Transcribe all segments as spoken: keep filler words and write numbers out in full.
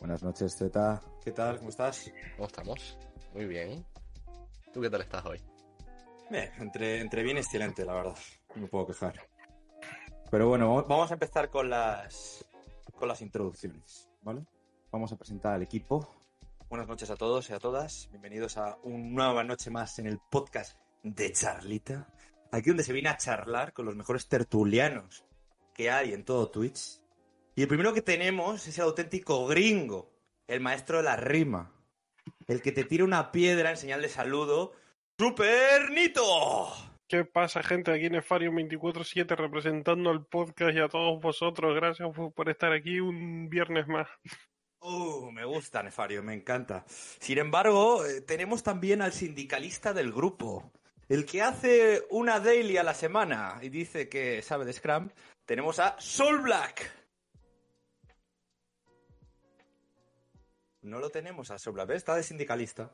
Buenas noches, Zeta. ¿Qué tal? ¿Cómo estás? ¿Cómo estamos? Muy bien. ¿Tú qué tal estás hoy? Bien, entre, entre bien y excelente, la verdad. No me puedo quejar. Pero bueno, vamos a empezar con las, con las introducciones, ¿vale? Vamos a presentar al equipo. Buenas noches a todos y a todas. Bienvenidos a una nueva noche más en el podcast de Charlita. Aquí donde se viene a charlar con los mejores tertulianos que hay en todo Twitch. Y el primero que tenemos es el auténtico gringo, el maestro de la rima, el que te tira una piedra en señal de saludo, ¡Super Nito! ¿Qué pasa, gente? Aquí Nefario veinticuatro siete representando al podcast y a todos vosotros. Gracias por estar aquí un viernes más. Uh, me gusta, Nefario, me encanta. Sin embargo, tenemos también al sindicalista del grupo, el que hace una daily a la semana y dice que sabe de Scrum. Tenemos a Soul Black. No lo tenemos a Soul Black, está de sindicalista.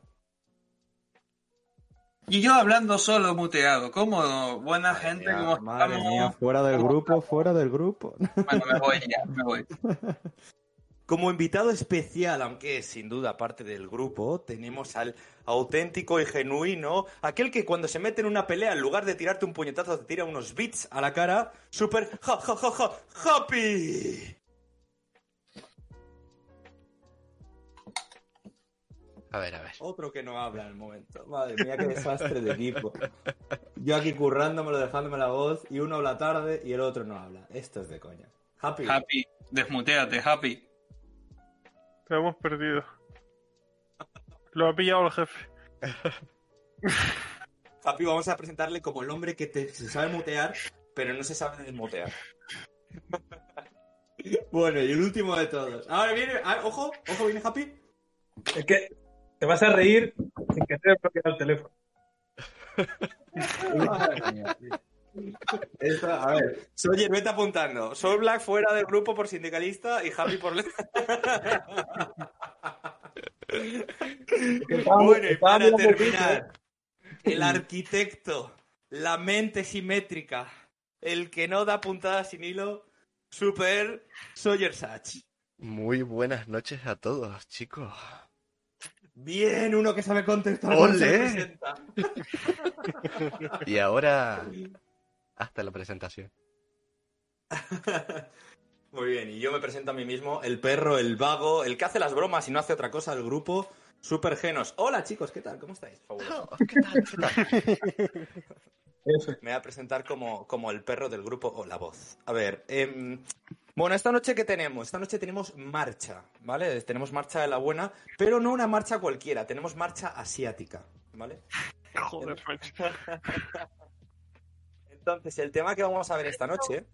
Y yo hablando solo, muteado. ¿Cómo? Buena madre gente, mía, ¿cómo madre estamos? Mía, fuera del grupo, fuera del grupo. Bueno, me voy ya, me voy. Como invitado especial, aunque sin duda parte del grupo, tenemos al auténtico y genuino, aquel que cuando se mete en una pelea, en lugar de tirarte un puñetazo, te tira unos beats a la cara, super ja, ja, ja, ja, happy. A ver, a ver. Otro que no habla en el momento. Madre mía, qué desastre de equipo. Yo aquí currándomelo, dejándome la voz, y uno habla tarde y el otro no habla. Esto es de coña. Happy. Happy, desmuteate, Happy. Te hemos perdido. Lo ha pillado el jefe. Happy, vamos a presentarle como el hombre que te, se sabe mutear, pero no se sabe desmutear. Bueno, y el último de todos. Ahora viene... Ah, ojo, ojo, viene Happy. Es que... Te vas a reír sin que te haya bloqueado el teléfono. Esta, a ver, Sawyer, vete apuntando. Soul Black fuera del grupo por sindicalista y Happy por... Bueno, y para terminar, el arquitecto, la mente simétrica, el que no da puntada sin hilo, Super Sawyer Sach. Muy buenas noches a todos, chicos. Bien, uno que sabe contestar. ¡Ole! Y ahora, hasta la presentación. Muy bien, y yo me presento a mí mismo, el perro, el vago, el que hace las bromas y no hace otra cosa del grupo, Super Genos. Hola, chicos, ¿qué tal? ¿Cómo estáis? Fabuloso. Oh, ¿qué tal? ¿Qué tal? Me voy a presentar como, como el perro del grupo o la voz. A ver, eh, bueno, esta noche ¿qué tenemos? Esta noche tenemos marcha, ¿vale? Tenemos marcha de la buena, pero no una marcha cualquiera, tenemos marcha asiática, ¿vale? Joder, entonces, el tema que vamos a ver esta noche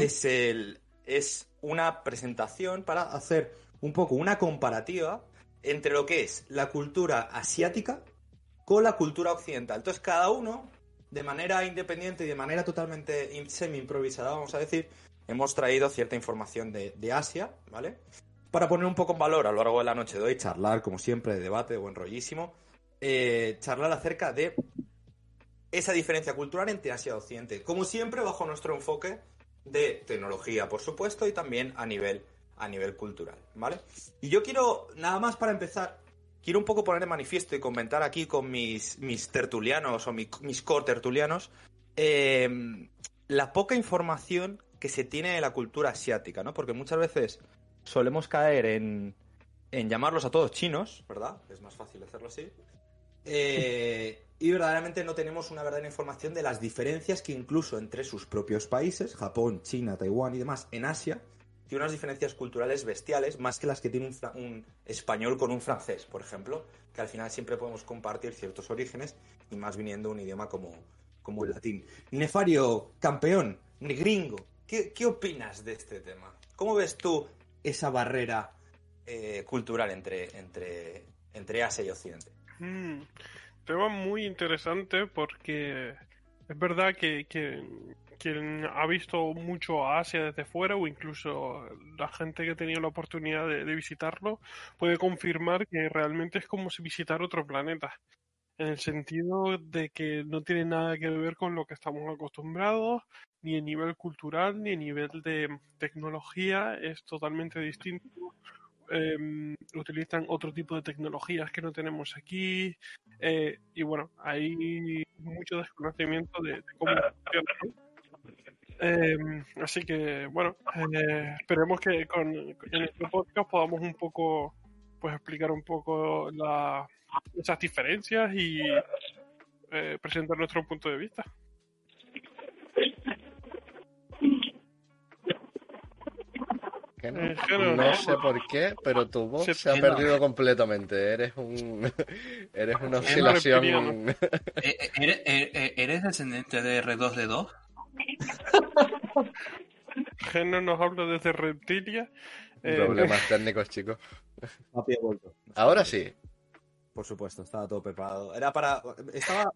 es, el, es una presentación para hacer un poco una comparativa entre lo que es la cultura asiática con la cultura occidental. Entonces, cada uno, de manera independiente y de manera totalmente semi-improvisada, vamos a decir, hemos traído cierta información de, de Asia, ¿vale? Para poner un poco en valor a lo largo de la noche de hoy, charlar, como siempre, de debate, de buen rollísimo, eh, charlar acerca de esa diferencia cultural entre Asia y Occidente. Como siempre, bajo nuestro enfoque de tecnología, por supuesto, y también a nivel, a nivel cultural, ¿vale? Y yo quiero, nada más para empezar... Quiero un poco poner de manifiesto y comentar aquí con mis, mis tertulianos o mi, mis co-tertulianos eh, la poca información que se tiene de la cultura asiática, ¿no? Porque muchas veces solemos caer en, en llamarlos a todos chinos, ¿verdad? Es más fácil hacerlo así. Eh, y verdaderamente no tenemos una verdadera información de las diferencias que incluso entre sus propios países, Japón, China, Taiwán y demás, en Asia... Tiene unas diferencias culturales bestiales, más que las que tiene un, fra- un español con un francés, por ejemplo, que al final siempre podemos compartir ciertos orígenes y más viniendo un idioma como, como el latín. Nefario, campeón, gringo, ¿qué, qué opinas de este tema? ¿Cómo ves tú esa barrera eh, cultural entre, entre, entre Asia y Occidente? Mm, tema muy interesante porque es verdad que... que... quien ha visto mucho a Asia desde fuera o incluso la gente que ha tenido la oportunidad de, de visitarlo puede confirmar que realmente es como si visitar otro planeta. en el sentido de que no tiene nada que ver con lo que estamos acostumbrados, ni a nivel cultural, ni a nivel de tecnología, es totalmente distinto. Eh, utilizan otro tipo de tecnologías que no tenemos aquí, eh, y bueno, hay mucho desconocimiento de, de cómo funciona. Eh, así que bueno, eh, esperemos que con, en este podcast podamos un poco pues explicar un poco la, esas diferencias y eh, presentar nuestro punto de vista. No, eh, Geno, no sé por qué, pero tu voz se, se ha perdido completamente. Eres un eres una oscilación. ¿Eres, eres, eres descendiente de erre dos de dos? Geno nos habla desde Reptilia. Eh... Problemas técnicos, chicos. Papi, he vuelto. Ahora sí. Por supuesto, estaba todo preparado. Era para. Estaba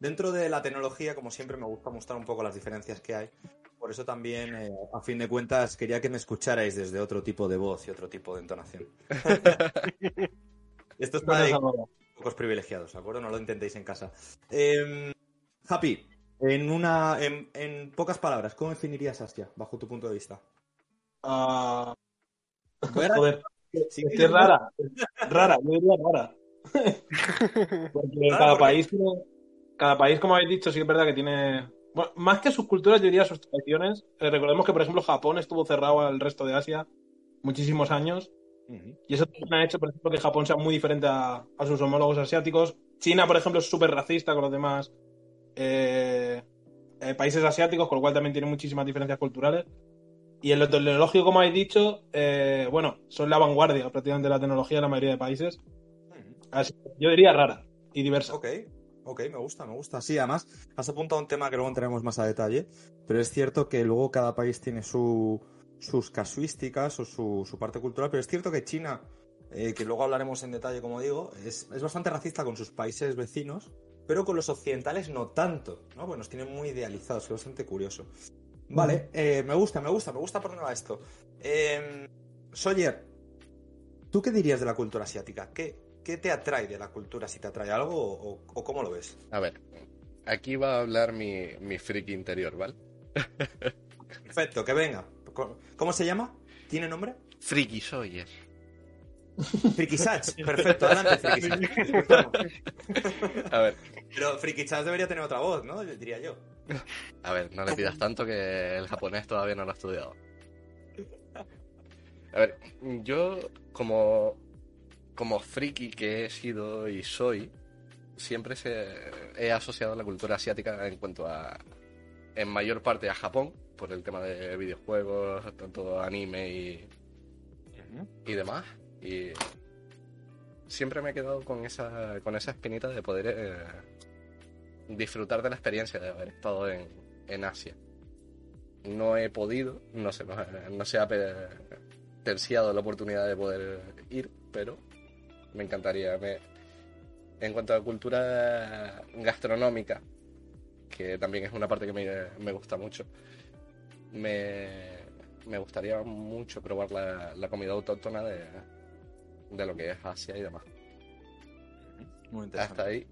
dentro de la tecnología, como siempre, me gusta mostrar un poco las diferencias que hay. Por eso también, eh, a fin de cuentas, quería que me escucharais desde otro tipo de voz y otro tipo de entonación. Esto está ahí, pocos privilegiados, ¿de acuerdo? No lo intentéis en casa. Eh, Happy. En una, en, en pocas palabras, ¿cómo definirías Asia, bajo tu punto de vista? Ah, uh, joder, sí, es que rara, rara, yo diría rara. Porque cada país, cada país, como habéis dicho, sí es verdad que tiene, bueno, más que sus culturas, yo diría sus tradiciones. Eh, recordemos que, por ejemplo, Japón estuvo cerrado al resto de Asia muchísimos años, uh-huh. y eso también ha hecho, por ejemplo, que Japón sea muy diferente a, a sus homólogos asiáticos. China, por ejemplo, es súper racista con los demás. Eh, eh, países asiáticos, con lo cual también tienen muchísimas diferencias culturales. Y en lo tecnológico, como habéis dicho, eh, bueno, son la vanguardia prácticamente de la tecnología en la mayoría de países. Así que yo diría rara y diversa. Ok, ok, me gusta, me gusta. Sí, además, has apuntado un tema que luego entraremos más a detalle, pero es cierto que luego cada país tiene su, sus casuísticas o su, su parte cultural, pero es cierto que China, eh, que luego hablaremos en detalle, como digo, es, es bastante racista con sus países vecinos, pero con los occidentales no tanto, ¿no? Bueno, nos tienen muy idealizados, es bastante curioso. Vale, eh, me gusta, me gusta, me gusta por dónde va esto. Eh, Sawyer, ¿tú qué dirías de la cultura asiática? ¿Qué, qué te atrae de la cultura? ¿Si te atrae algo o, o cómo lo ves? A ver, aquí va a hablar mi, mi friki interior, ¿vale? Perfecto, que venga. ¿Cómo se llama? ¿Tiene nombre? Friki Sawyer. Frikisach, perfecto, adelante, Frikisach. A ver. Pero Frikisach debería tener otra voz, ¿no? Diría yo. A ver, no le pidas tanto que el japonés todavía no lo ha estudiado. A ver, yo como, como friki que he sido y soy, siempre se, he asociado la cultura asiática en cuanto a, en mayor parte a Japón, por el tema de videojuegos, tanto anime y, y demás. Y siempre me he quedado con esa con esa espinita de poder eh, disfrutar de la experiencia de haber estado en, en Asia. No he podido, no se, no se ha terciado la oportunidad de poder ir, pero me encantaría. Me, en cuanto a cultura gastronómica, que también es una parte que me, me gusta mucho, me, me gustaría mucho probar la, la comida autóctona de... de lo que es Asia y demás. Muy interesante. Hasta ahí,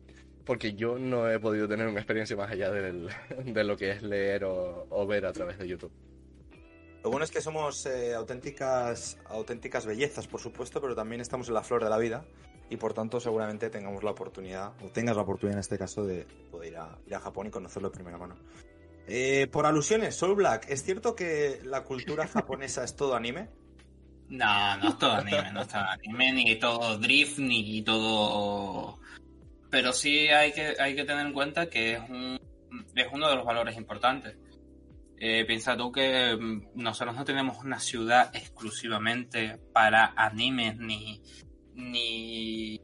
porque yo no he podido tener una experiencia más allá del, de lo que es leer o, o ver a través de YouTube. Lo bueno es que somos eh, auténticas auténticas bellezas, por supuesto, pero también estamos en la flor de la vida y por tanto seguramente tengamos la oportunidad, o tengas la oportunidad en este caso, de poder ir a, ir a Japón y conocerlo de primera mano. Eh, por alusiones, Soul Black, ¿es cierto que la cultura japonesa es todo anime? No, no es todo anime, no es todo anime, ni todo drift, ni todo... Pero sí hay que, hay que tener en cuenta que es un, es uno de los valores importantes. Eh, piensa tú que nosotros no tenemos una ciudad exclusivamente para animes, ni, ni,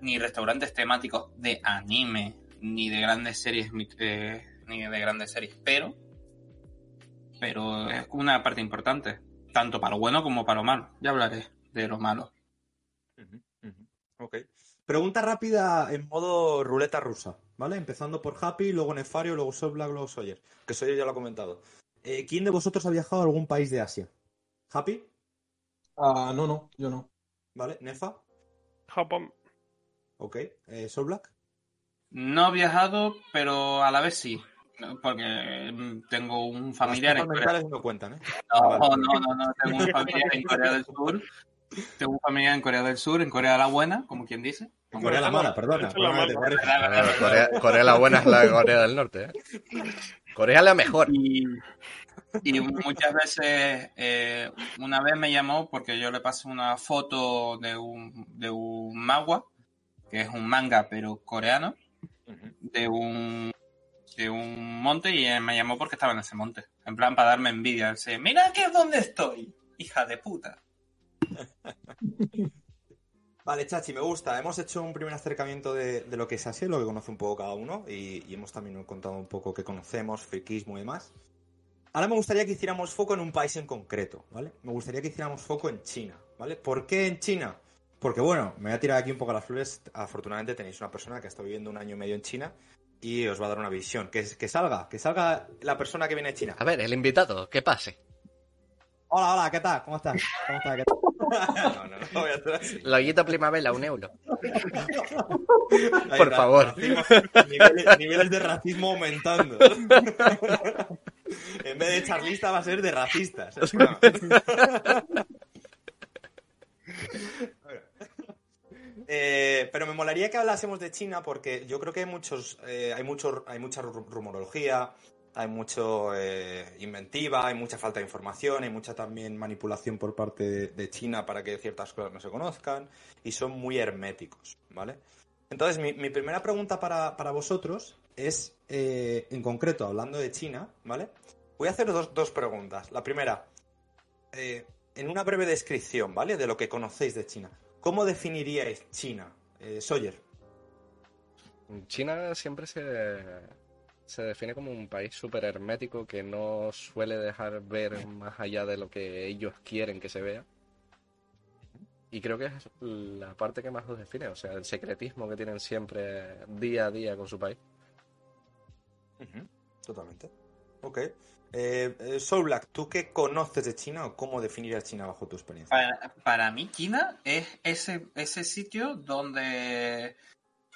ni restaurantes temáticos de anime, ni de grandes series, eh, ni de grandes series, pero, pero es una parte importante. Tanto para lo bueno como para lo malo. Ya hablaré de lo malo. Uh-huh, uh-huh. Ok. Pregunta rápida en modo ruleta rusa, ¿vale? Empezando por Happy, luego Nefario, luego Soul Black, luego Sawyer, que Sawyer ya lo ha comentado. Eh, ¿Quién de vosotros ha viajado a algún país de Asia? ¿Happy? Ah, uh, no, no, yo no. ¿Vale? ¿Nefa? Japón. Ok. Eh, ¿Soul Black? No he viajado, pero a la vez sí. Porque tengo un familiar en Corea. No, cuentan, ¿eh? no, no, no, no, tengo un familiar en Corea del Sur. Tengo un familiar en Corea del Sur, en Corea la buena, como quien dice. En Corea la mala, perdona. Corea la buena es la Corea del Norte, ¿eh? Corea la mejor. Y, y muchas veces, eh, una vez me llamó porque yo le pasé una foto de un, de un manhwa, que es un manga, pero coreano, de un... de un monte, y él me llamó porque estaba en ese monte. En plan, para darme envidia. Dice, mira que es donde estoy, hija de puta. Vale, Chachi, me gusta. Hemos hecho un primer acercamiento de, de lo que es así, lo que conoce un poco cada uno, y, y hemos también contado un poco qué conocemos, friquismo y demás. Ahora me gustaría que hiciéramos foco en un país en concreto, ¿vale? Me gustaría que hiciéramos foco en China, ¿vale? ¿Por qué en China? Porque, bueno, me voy a tirar aquí un poco a las flores. Afortunadamente tenéis una persona que ha estado viviendo un año y medio en China, y os va a dar una visión. Que, que salga, que salga la persona que viene de China. A ver, el invitado, que pase. Hola, hola, ¿qué tal? ¿Cómo estás? ¿Cómo estás? ¿Qué tal? No, no, no voy a hacer así. La ollita primavera, un euro. Por favor. Niveles, niveles de racismo aumentando. En vez de charlista va a ser de racistas. Eh, pero me molaría que hablásemos de China porque yo creo que hay muchos, eh, hay mucho, hay mucha rumorología, hay mucho eh, inventiva, hay mucha falta de información, hay mucha también manipulación por parte de, de China para que ciertas cosas no se conozcan, y son muy herméticos, ¿vale? Entonces, mi, mi primera pregunta para, para vosotros es, eh, en concreto, hablando de China, ¿vale? Voy a hacer dos, dos preguntas. La primera, eh, en una breve descripción, ¿vale? De lo que conocéis de China. ¿Cómo definiríais China, eh, Sawyer? China siempre se, se define como un país súper hermético que no suele dejar ver más allá de lo que ellos quieren que se vea. Y creo que es la parte que más los define, o sea, el secretismo que tienen siempre día a día con su país. Uh-huh. Totalmente. Ok. Eh, eh, Soul Black, ¿tú qué conoces de China o cómo definirías China bajo tu experiencia? Para, para mí China es ese, ese sitio donde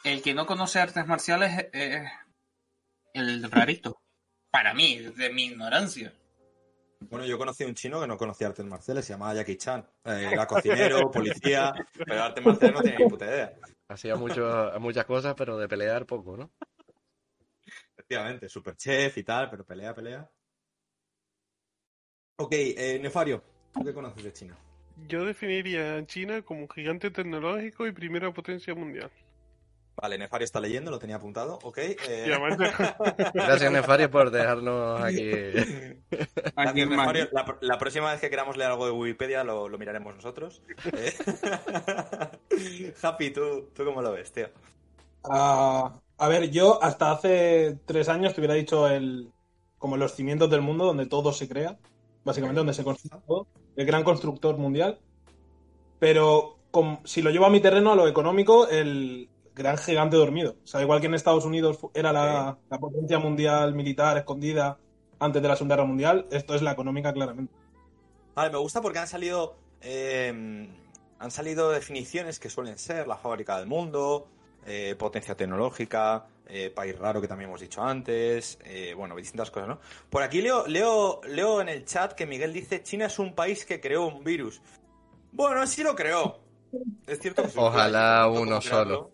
el que no conoce artes marciales es eh, el rarito. Para mí, de mi ignorancia. Bueno, yo conocí a un chino que no conocía artes marciales, se llamaba Jackie Chan. Eh, era cocinero, policía, pero artes marciales no tenía ni puta idea. Hacía mucho, muchas cosas, pero de pelear poco, ¿no? Efectivamente, super chef y tal, pero pelea, pelea. Ok, eh, Nefario, ¿tú qué conoces de China? Yo definiría a China como un gigante tecnológico y primera potencia mundial. Vale, Nefario está leyendo, lo tenía apuntado, ok. Eh... Gracias, Nefario, por dejarnos aquí. Gracias, Nefario. La, la próxima vez que queramos leer algo de Wikipedia lo, lo miraremos nosotros. Eh... Happy, ¿tú, ¿tú cómo lo ves, tío? Uh, a ver, yo hasta hace tres años te hubiera dicho el como los cimientos del mundo donde todo se crea. Básicamente donde se construye todo, el gran constructor mundial. Pero con, si lo llevo a mi terreno, a lo económico, el gran gigante dormido. O sea, igual que en Estados Unidos era la, la potencia mundial militar escondida antes de la Segunda Guerra Mundial, esto es la económica claramente. Vale, me gusta porque han salido eh, han salido definiciones que suelen ser la fábrica del mundo, eh, potencia tecnológica... Eh, país raro, que también hemos dicho antes, eh, bueno, distintas cosas, ¿no? Por aquí leo, leo, leo en el chat que Miguel dice, China es un país que creó un virus. Bueno, sí lo creó. Es cierto que es un ojalá país, uno solo.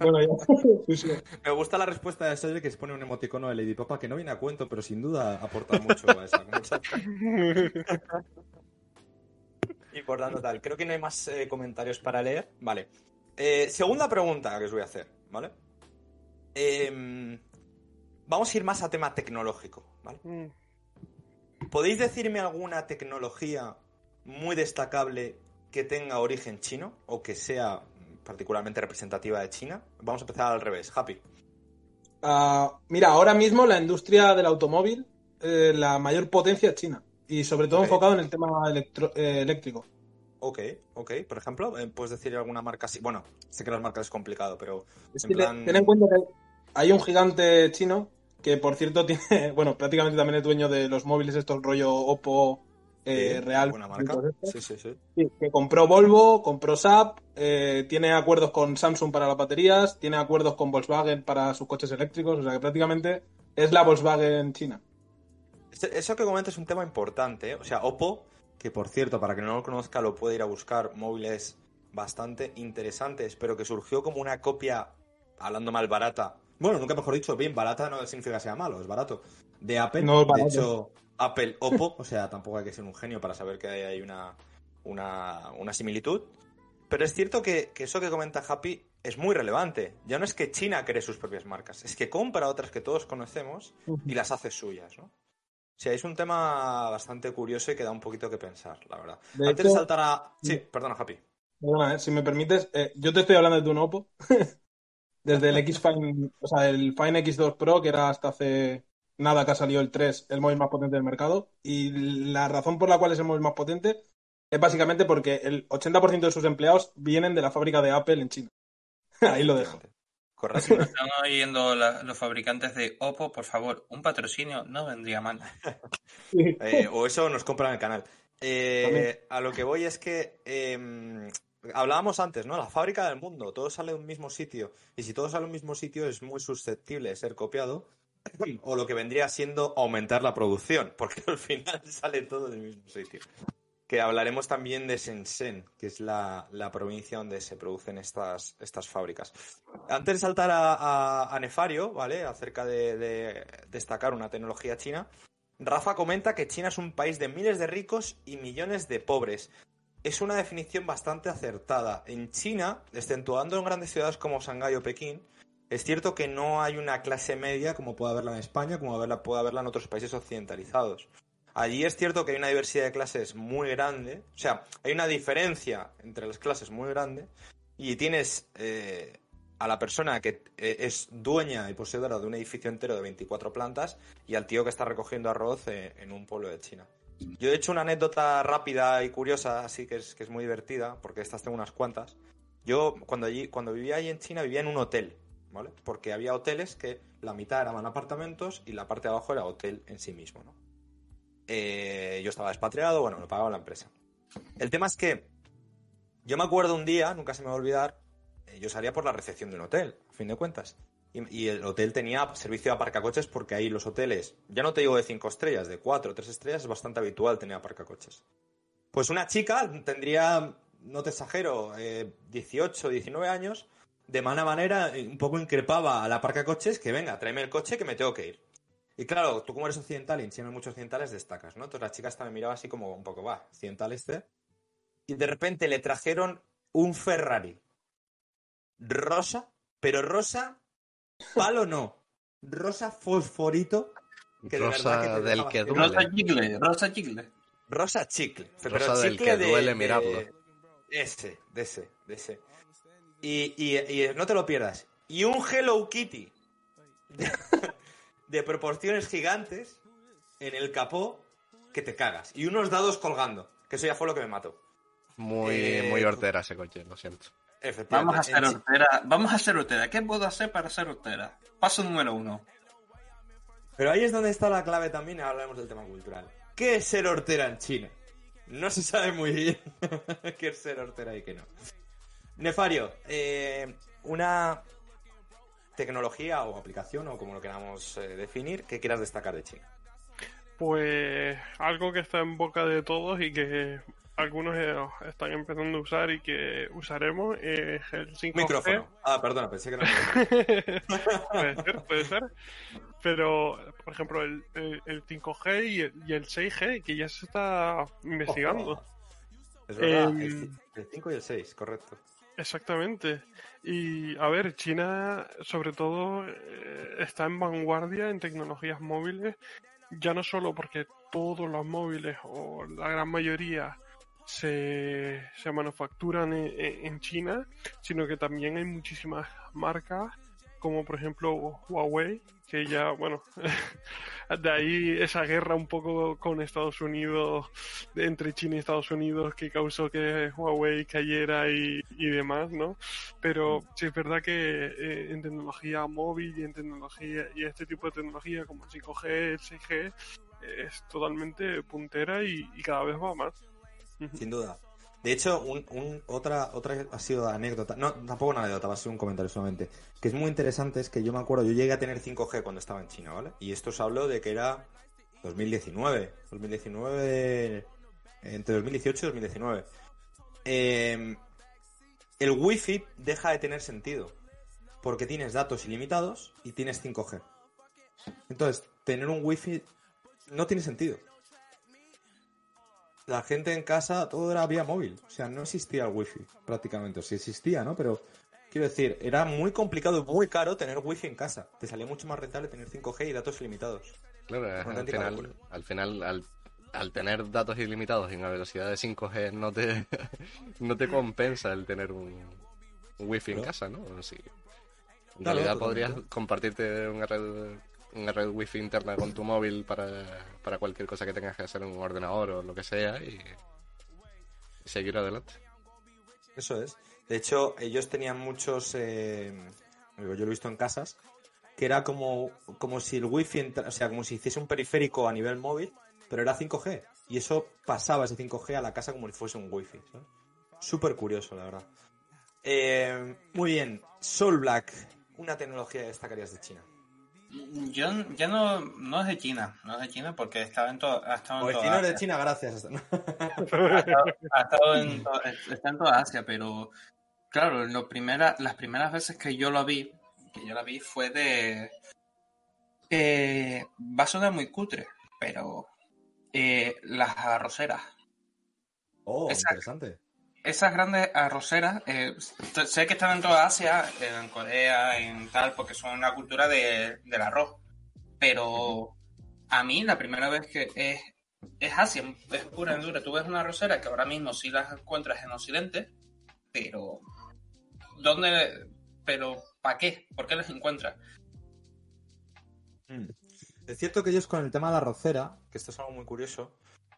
Bueno, ya. Me gusta la respuesta de Soyer, que se pone un emoticono de Lady Papa, que no viene a cuento, pero sin duda aporta mucho a esa conversación. Y por tanto tal, creo que no hay más eh, comentarios para leer. Vale. Eh, segunda pregunta que os voy a hacer, ¿vale? Eh, vamos a ir más a tema tecnológico, ¿vale? Mm. ¿Podéis decirme alguna tecnología muy destacable que tenga origen chino o que sea particularmente representativa de China? Vamos a empezar al revés, Happy. Uh, mira, ahora mismo la industria del automóvil, eh, la mayor potencia es China y sobre todo okay. enfocado en el tema electro- eh, eléctrico. Ok, ok. Por ejemplo, ¿puedes decir alguna marca así? Bueno, sé que las marcas es complicado, pero... En sí, plan... Ten en cuenta que hay un gigante chino que, por cierto, tiene... Bueno, prácticamente también es dueño de los móviles estos rollo Oppo, eh, Real. Buena marca. Sí, sí, sí. Sí, que compró Volvo, compró S A P, eh, tiene acuerdos con Samsung para las baterías, tiene acuerdos con Volkswagen para sus coches eléctricos, o sea que prácticamente es la Volkswagen china. Eso que comentas es un tema importante, ¿eh? O sea, Oppo, que por cierto, para que no lo conozca, lo puede ir a buscar, móviles bastante interesantes, pero que surgió como una copia, hablando mal, barata. Bueno, nunca mejor dicho, bien, barata no significa que sea malo, es barato. De Apple, no, de hecho, Apple Oppo, o sea, tampoco hay que ser un genio para saber que hay una, una, una similitud. Pero es cierto que, que eso que comenta Happy es muy relevante. Ya no es que China cree sus propias marcas, es que compra otras que todos conocemos y las hace suyas, ¿no? O sea, es un tema bastante curioso y que da un poquito que pensar, la verdad. De Antes hecho, de saltar a... Sí, perdona, Happy. Perdona, eh, si me permites, eh, yo te estoy hablando de un Oppo. Desde el X Fine, o sea, el Fine X dos Pro, que era hasta hace nada que ha salido el tres, el móvil más potente del mercado. Y la razón por la cual es el móvil más potente es básicamente porque el ochenta por ciento de sus empleados vienen de la fábrica de Apple en China. Ahí lo dejo. Correcto. Si me están oyendo la, los fabricantes de Oppo, por favor, un patrocinio no vendría mal. eh, o eso nos compran el canal. Eh, a lo que voy es que eh, hablábamos antes, ¿no? La fábrica del mundo, todo sale de un mismo sitio. Y si todo sale de un mismo sitio, es muy susceptible de ser copiado. O lo que vendría siendo aumentar la producción, porque al final sale todo del mismo sitio. Que hablaremos también de Shenzhen, que es la, la provincia donde se producen estas, estas fábricas. Antes de saltar a, a, a Nefario, ¿vale? Acerca de, de destacar una tecnología china, Rafa comenta que China es un país de miles de ricos y millones de pobres. Es una definición bastante acertada. En China, exceptuando en grandes ciudades como Shanghái o Pekín, es cierto que no hay una clase media como puede haberla en España, como puede haberla en otros países occidentalizados. Allí es cierto que hay una diversidad de clases muy grande, o sea, hay una diferencia entre las clases muy grande, y tienes eh, a la persona que eh, es dueña y poseedora de un edificio entero de veinticuatro plantas y al tío que está recogiendo arroz eh, en un pueblo de China. Yo he hecho una anécdota rápida y curiosa, así que es, que es muy divertida, porque estas tengo unas cuantas. Yo cuando, allí, cuando vivía ahí en China vivía en un hotel, ¿vale? Porque había hoteles que la mitad eran apartamentos y la parte de abajo era hotel en sí mismo, ¿no? Eh, yo estaba expatriado, bueno, lo pagaba la empresa. El tema es que yo me acuerdo un día, nunca se me va a olvidar, eh, yo salía por la recepción de un hotel, a fin de cuentas, y, y el hotel tenía servicio de aparcacoches, porque ahí los hoteles, ya no te digo de cinco estrellas, de cuatro o tres estrellas, es bastante habitual tener aparcacoches. Pues una chica tendría, no te exagero, eh, dieciocho, diecinueve años, de mala manera un poco increpaba al aparcacoches que venga, tráeme el coche que me tengo que ir. Y claro, tú como eres occidental y en China hay muchos occidentales, destacas, ¿no? Entonces la chica hasta me miraba así como un poco, va, occidental este. Y de repente le trajeron un Ferrari rosa, pero rosa, palo no, rosa fosforito. Que rosa de verdad que del que duele. Rosa chicle, rosa chicle. Rosa chicle. Pero rosa del chicle que duele de, mirarlo. De ese, de ese, de ese. Y, y, y no te lo pierdas. Y un Hello Kitty. De proporciones gigantes en el capó que te cagas. Y unos dados colgando, que eso ya fue lo que me mató. Muy eh, muy hortera ese coche, lo siento. Efectivamente. Vamos a ser hortera, vamos a ser hortera. ¿Qué puedo hacer para ser hortera? Paso número uno. Pero ahí es donde está la clave también, hablamos del tema cultural. ¿Qué es ser hortera en China? No se sabe muy bien qué es ser hortera y qué no. Nefario, eh, una... tecnología o aplicación o como lo queramos eh, definir, ¿qué quieras destacar de China? Pues algo que está en boca de todos y que algunos eh, están empezando a usar y que usaremos eh, es el cinco G. Micrófono. Ah, perdona, pensé que era micrófono. Puede ser, puede ser. Pero, por ejemplo, el, el, el cinco G y el, y el seis G, que ya se está investigando. Ojo. Es verdad, eh... el, el cinco y el seis, correcto. Exactamente. Y, a ver, China, sobre todo, eh, está en vanguardia en tecnologías móviles, ya no solo porque todos los móviles, o la gran mayoría, se, se manufacturan en, en China, sino que también hay muchísimas marcas, como por ejemplo Huawei, que ya, bueno, de ahí esa guerra un poco con Estados Unidos, entre China y Estados Unidos, que causó que Huawei cayera y, y demás, ¿no? Pero sí es verdad que eh, en tecnología móvil y en tecnología y este tipo de tecnología como el cinco G, el seis G, es totalmente puntera y, y cada vez va más. Sin duda. De hecho, un, un, otra otra ha sido anécdota, no, tampoco una anécdota, va a ser un comentario solamente, que es muy interesante, es que yo me acuerdo, yo llegué a tener cinco G cuando estaba en China, ¿vale? Y esto os hablo de que era dos mil diecinueve, dos mil diecinueve, entre dos mil dieciocho y dos mil diecinueve. Eh, el wifi deja de tener sentido, porque tienes datos ilimitados y tienes cinco G. Entonces, tener un wifi no tiene sentido. La gente en casa, todo era vía móvil. O sea, no existía el wifi prácticamente. O sea, existía, ¿no? Pero, quiero decir, era muy complicado y muy caro tener wifi en casa. Te salía mucho más rentable tener cinco G y datos ilimitados. Claro, al final, al final, al, al tener datos ilimitados y una velocidad de cinco G no te no te compensa el tener un, un wifi en ¿no? casa, ¿no? Sí. En realidad claro, podrías compartirte una red... una red wifi interna con tu móvil para, para cualquier cosa que tengas que hacer en un ordenador o lo que sea y, y seguir adelante. Eso es. De hecho, ellos tenían muchos, eh, yo lo he visto en casas, que era como, como si el wifi, entra, o sea, como si hiciese un periférico a nivel móvil, pero era cinco G. Y eso pasaba ese cinco G a la casa como si fuese un wifi, ¿sabes? Súper curioso, la verdad. Eh, muy bien. Soul Black, una tecnología que destacarías de China. Yo ya no, no es de China, no es de China porque estaba en todo, ha estado en toda Asia. O el chino es de China, gracias. ha estado, ha estado en, to, está en toda Asia, pero claro, lo primera, las primeras veces que yo lo vi, que yo la vi fue de, eh, va a sonar muy cutre, pero eh, las arroceras. Oh, esas, interesante. Esas grandes arroceras, eh, sé que están en toda Asia, en Corea, en tal, porque son una cultura de, del arroz. Pero a mí la primera vez que es, es Asia, es pura y dura. Tú ves una arrocera que ahora mismo sí las encuentras en Occidente, pero ¿dónde? Pero ¿para qué? ¿Por qué las encuentras? Es cierto que ellos con el tema de la arrocera, que esto es algo muy curioso,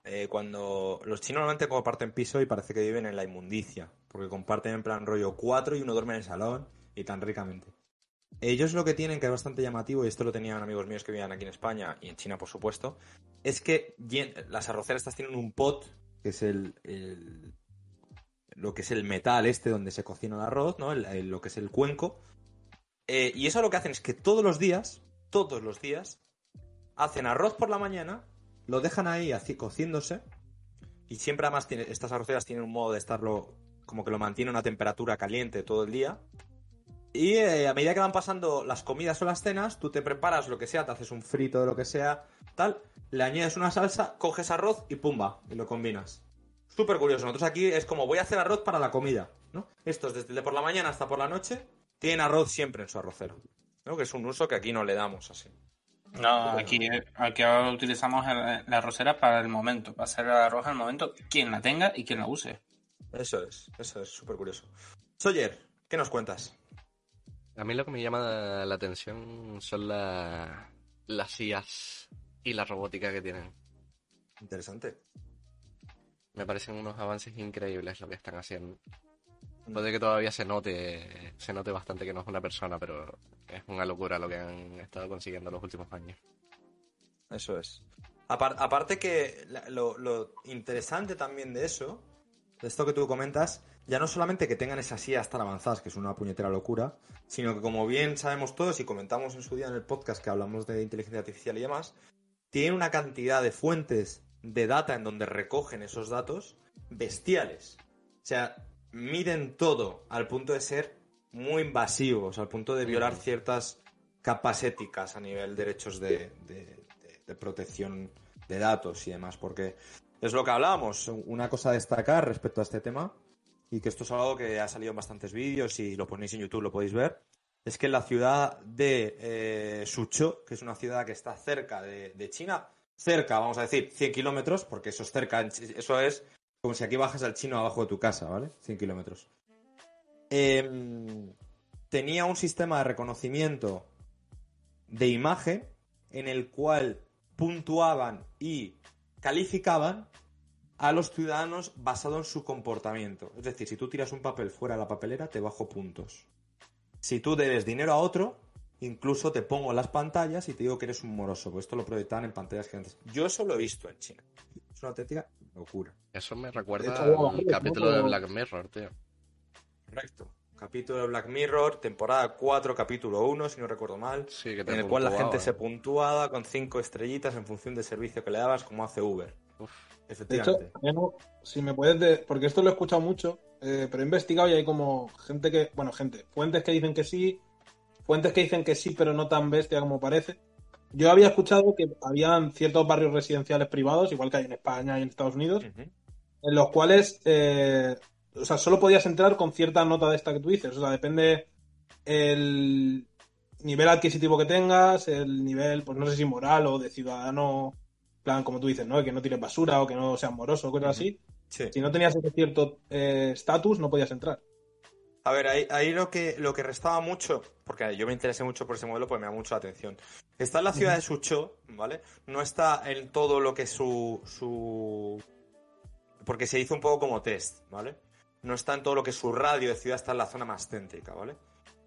Eh, cuando los chinos normalmente comparten piso y parece que viven en la inmundicia, porque comparten en plan rollo cuatro y uno duerme en el salón y tan ricamente. Ellos lo que tienen, que es bastante llamativo, y esto lo tenían amigos míos que vivían aquí en España y en China, por supuesto, es que las arroceras estas tienen un pot, que es el, el lo que es el metal este donde se cocina el arroz, ¿no? El, el, lo que es el cuenco. Eh, y eso lo que hacen es que todos los días, todos los días, hacen arroz por la mañana, lo dejan ahí así cociéndose y siempre además tiene, estas arroceras tienen un modo de estarlo como que lo mantiene a una temperatura caliente todo el día y eh, a medida que van pasando las comidas o las cenas tú te preparas lo que sea, te haces un frito de lo que sea, tal, le añades una salsa, coges arroz y pumba y lo combinas. Súper curioso. Nosotros aquí es como voy a hacer arroz para la comida, ¿no? Estos desde por la mañana hasta por la noche tienen arroz siempre en su arrocero, ¿no? Que es un uso que aquí no le damos así. No, aquí, aquí ahora utilizamos el, la arrocera para el momento, para hacer la arroz al momento, quien la tenga y quien la use. Eso es, eso es súper curioso. Sawyer, ¿qué nos cuentas? A mí lo que me llama la atención son la, las I As y la robótica que tienen. Interesante. Me parecen unos avances increíbles lo que están haciendo. Puede que todavía se note, se note bastante que no es una persona, pero es una locura lo que han estado consiguiendo los últimos años. Eso es. Apar- aparte que lo, lo interesante también de eso, de esto que tú comentas, ya no solamente que tengan esas I As tan avanzadas, que es una puñetera locura, sino que como bien sabemos todos y comentamos en su día en el podcast que hablamos de inteligencia artificial y demás, tienen una cantidad de fuentes de data en donde recogen esos datos bestiales. O sea, miden todo al punto de ser muy invasivos, al punto de violar ciertas capas éticas a nivel de derechos de, de, de, de protección de datos y demás, porque es lo que hablábamos, una cosa a destacar respecto a este tema, y que esto es algo que ha salido en bastantes vídeos y lo ponéis en YouTube, lo podéis ver, es que en la ciudad de eh, Suzhou, que es una ciudad que está cerca de, de China, cerca, vamos a decir, cien kilómetros, porque eso es cerca, eso es como si aquí bajas al chino abajo de tu casa, ¿vale? cien kilómetros. Eh, tenía un sistema de reconocimiento de imagen en el cual puntuaban y calificaban a los ciudadanos basado en su comportamiento. Es decir, si tú tiras un papel fuera de la papelera, te bajo puntos. Si tú debes dinero a otro, incluso te pongo en las pantallas y te digo que eres un moroso, porque esto lo proyectaban en pantallas gigantes. Yo eso lo he visto en China. Es una auténtica locura. Eso me recuerda hecho, al no, capítulo no, no. de Black Mirror, tío. Correcto. Capítulo de Black Mirror, temporada cuatro, capítulo uno, si no recuerdo mal. Sí, que te en el puntuaba, cual la gente eh. se puntuaba con cinco estrellitas en función del servicio que le dabas, como hace Uber. Uf. Efectivamente. De hecho, si me puedes... De... Porque esto lo he escuchado mucho, eh, pero he investigado y hay como gente que... Bueno, gente, fuentes que dicen que sí, fuentes que dicen que sí, pero no tan bestia como parece. Yo había escuchado que habían ciertos barrios residenciales privados, igual que hay en España y en Estados Unidos, uh-huh. en los cuales... Eh... O sea, solo podías entrar con cierta nota de esta que tú dices. O sea, depende el nivel adquisitivo que tengas, el nivel, pues no sé si moral o de ciudadano, plan, como tú dices, ¿no? Que no tires basura o que no seas moroso, cosas así. Sí. Si no tenías ese cierto estatus, eh, no podías entrar. A ver, ahí, ahí lo que lo que restaba mucho, porque yo me interesé mucho por ese modelo, pues me da mucho la atención. Está en la ciudad de Suzhou, ¿vale? No está en todo lo que su... su... Porque se hizo un poco como test, ¿vale? No está en todo lo que es su radio de ciudad, está en la zona más céntrica, ¿vale?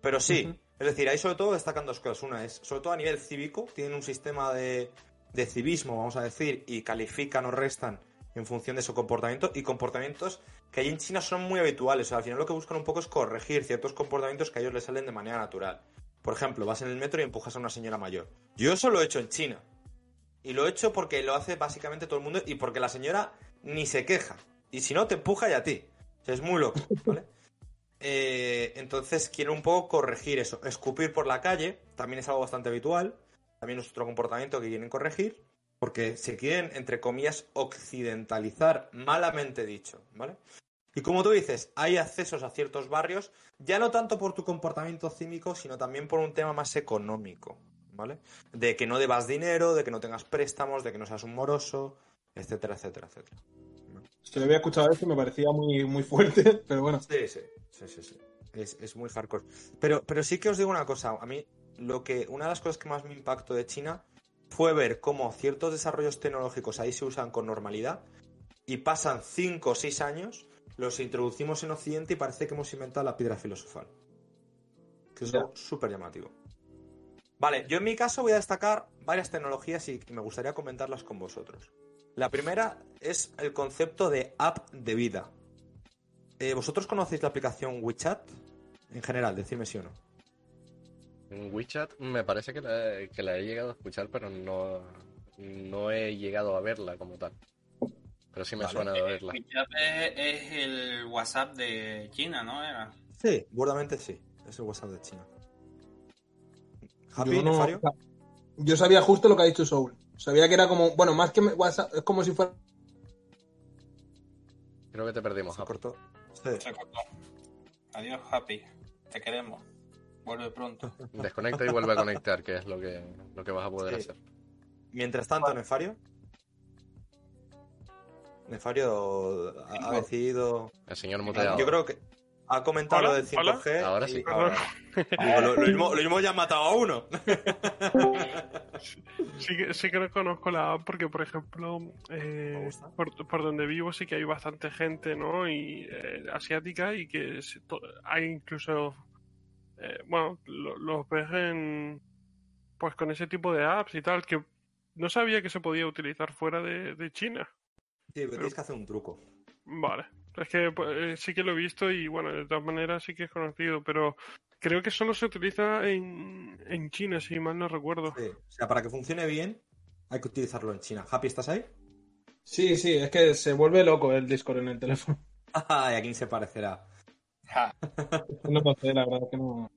Pero sí, uh-huh. es decir, ahí sobre todo destacan dos cosas. Una es, sobre todo a nivel cívico, tienen un sistema de, de civismo, vamos a decir, y califican o restan en función de su comportamiento, y comportamientos que allí en China son muy habituales. O sea, al final lo que buscan un poco es corregir ciertos comportamientos que a ellos les salen de manera natural. Por ejemplo, vas en el metro y empujas a una señora mayor. Yo eso lo he hecho en China. Y lo he hecho porque lo hace básicamente todo el mundo y porque la señora ni se queja. Y si no, te empuja y a ti. Es muy loco, ¿vale? Eh, entonces quiero un poco corregir eso. Escupir por la calle también es algo bastante habitual. También es otro comportamiento que quieren corregir porque se quieren, entre comillas, occidentalizar, malamente dicho, ¿vale? Y como tú dices, hay accesos a ciertos barrios, ya no tanto por tu comportamiento cívico, sino también por un tema más económico, ¿vale? De que no debas dinero, de que no tengas préstamos, de que no seas un moroso, etcétera, etcétera, etcétera. Se lo había escuchado esto y me parecía muy, muy fuerte, pero bueno. Sí, sí, sí, sí, sí. Es, es muy hardcore. Pero, pero sí que os digo una cosa. A mí, lo que, una de las cosas que más me impactó de China fue ver cómo ciertos desarrollos tecnológicos ahí se usan con normalidad y pasan cinco o seis años, los introducimos en Occidente y parece que hemos inventado la piedra filosofal. Que es algo súper llamativo. Vale, yo en mi caso voy a destacar varias tecnologías y me gustaría comentarlas con vosotros. La primera es el concepto de app de vida. Eh, ¿Vosotros conocéis la aplicación WeChat? En general, decidme sí o no. En WeChat me parece que la, que la he llegado a escuchar, pero no, no he llegado a verla como tal. Pero sí me vale. suena de verla. WeChat es, es el WhatsApp de China, ¿no? Era. Sí, burdamente sí. Es el WhatsApp de China. ¿Happy, Yo, no, yo sabía justo lo que ha dicho Soul. Sabía que era como... Bueno, más que WhatsApp, es como si fuera... Creo que te perdimos. Se cortó. Sí. Se cortó. Adiós, Happy. Te queremos. Vuelve pronto. Desconecta y vuelve a conectar, que es lo que, lo que vas a poder sí. hacer. Mientras tanto, Nefario... Nefario ha decidido... El señor muteado. Yo creo que ha comentado ¿Hola? lo del cinco G. ¿Hola? Ahora sí. Y... Ahora... lo, lo, mismo, lo mismo ya han matado a uno. Sí, sí que reconozco la app porque, por ejemplo, eh, por, por donde vivo sí que hay bastante gente, ¿no? Y eh, asiática y que se, to, hay incluso, eh, bueno, lo, los ves en, pues con ese tipo de apps y tal, que no sabía que se podía utilizar fuera de, de China. Sí, pero, pero tienes que hacer un truco. Vale, es que eh, sí que lo he visto y, bueno, de todas maneras sí que es conocido, pero... Creo que solo se utiliza en, en China, si mal no recuerdo. Sí. O sea, para que funcione bien, hay que utilizarlo en China. ¿Happy, estás ahí? Sí, sí, es que se vuelve loco el Discord en el teléfono. Ay, ¿a quién se parecerá? No sé, la verdad que no.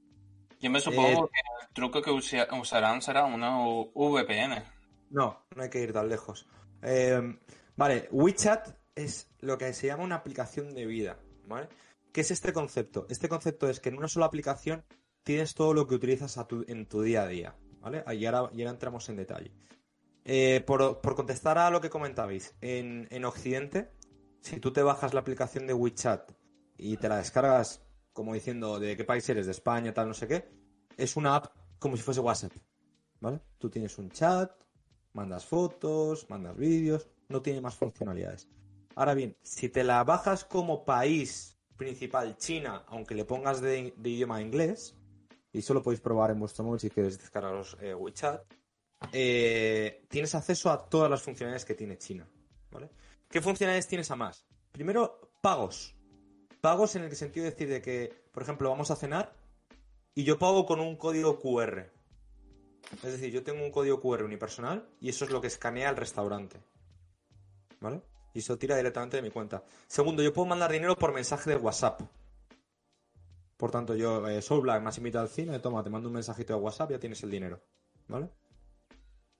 Yo me supongo eh... que el truco que usia, usarán será una V P N. No, no hay que ir tan lejos. Eh, vale, WeChat es lo que se llama una aplicación de vida, ¿vale? ¿Qué es este concepto? Este concepto es que en una sola aplicación tienes todo lo que utilizas a tu, en tu día a día, ¿vale? Y ahora, y ahora entramos en detalle. Eh, por, por contestar a lo que comentabais, en, en Occidente, si tú te bajas la aplicación de WeChat y te la descargas como diciendo de qué país eres, de España, tal, no sé qué, es una app como si fuese WhatsApp, ¿vale? Tú tienes un chat, mandas fotos, mandas vídeos, no tiene más funcionalidades. Ahora bien, si te la bajas como país principal China, aunque le pongas de, de idioma inglés, y eso lo podéis probar en vuestro móvil si queréis descargaros eh, WeChat, eh, tienes acceso a todas las funcionalidades que tiene China, ¿vale? ¿Qué funcionalidades tienes a más? Primero, pagos. Pagos en el sentido de decir de que, por ejemplo, vamos a cenar y yo pago con un código cu erre. Es decir, yo tengo un código cu erre unipersonal y eso es lo que escanea el restaurante, ¿vale? Y eso tira directamente de mi cuenta. Segundo, yo puedo mandar dinero por mensaje de WhatsApp. Por tanto, yo, eh, Soul Black, me has invitado al cine, toma, te mando un mensajito de WhatsApp, ya tienes el dinero, ¿vale?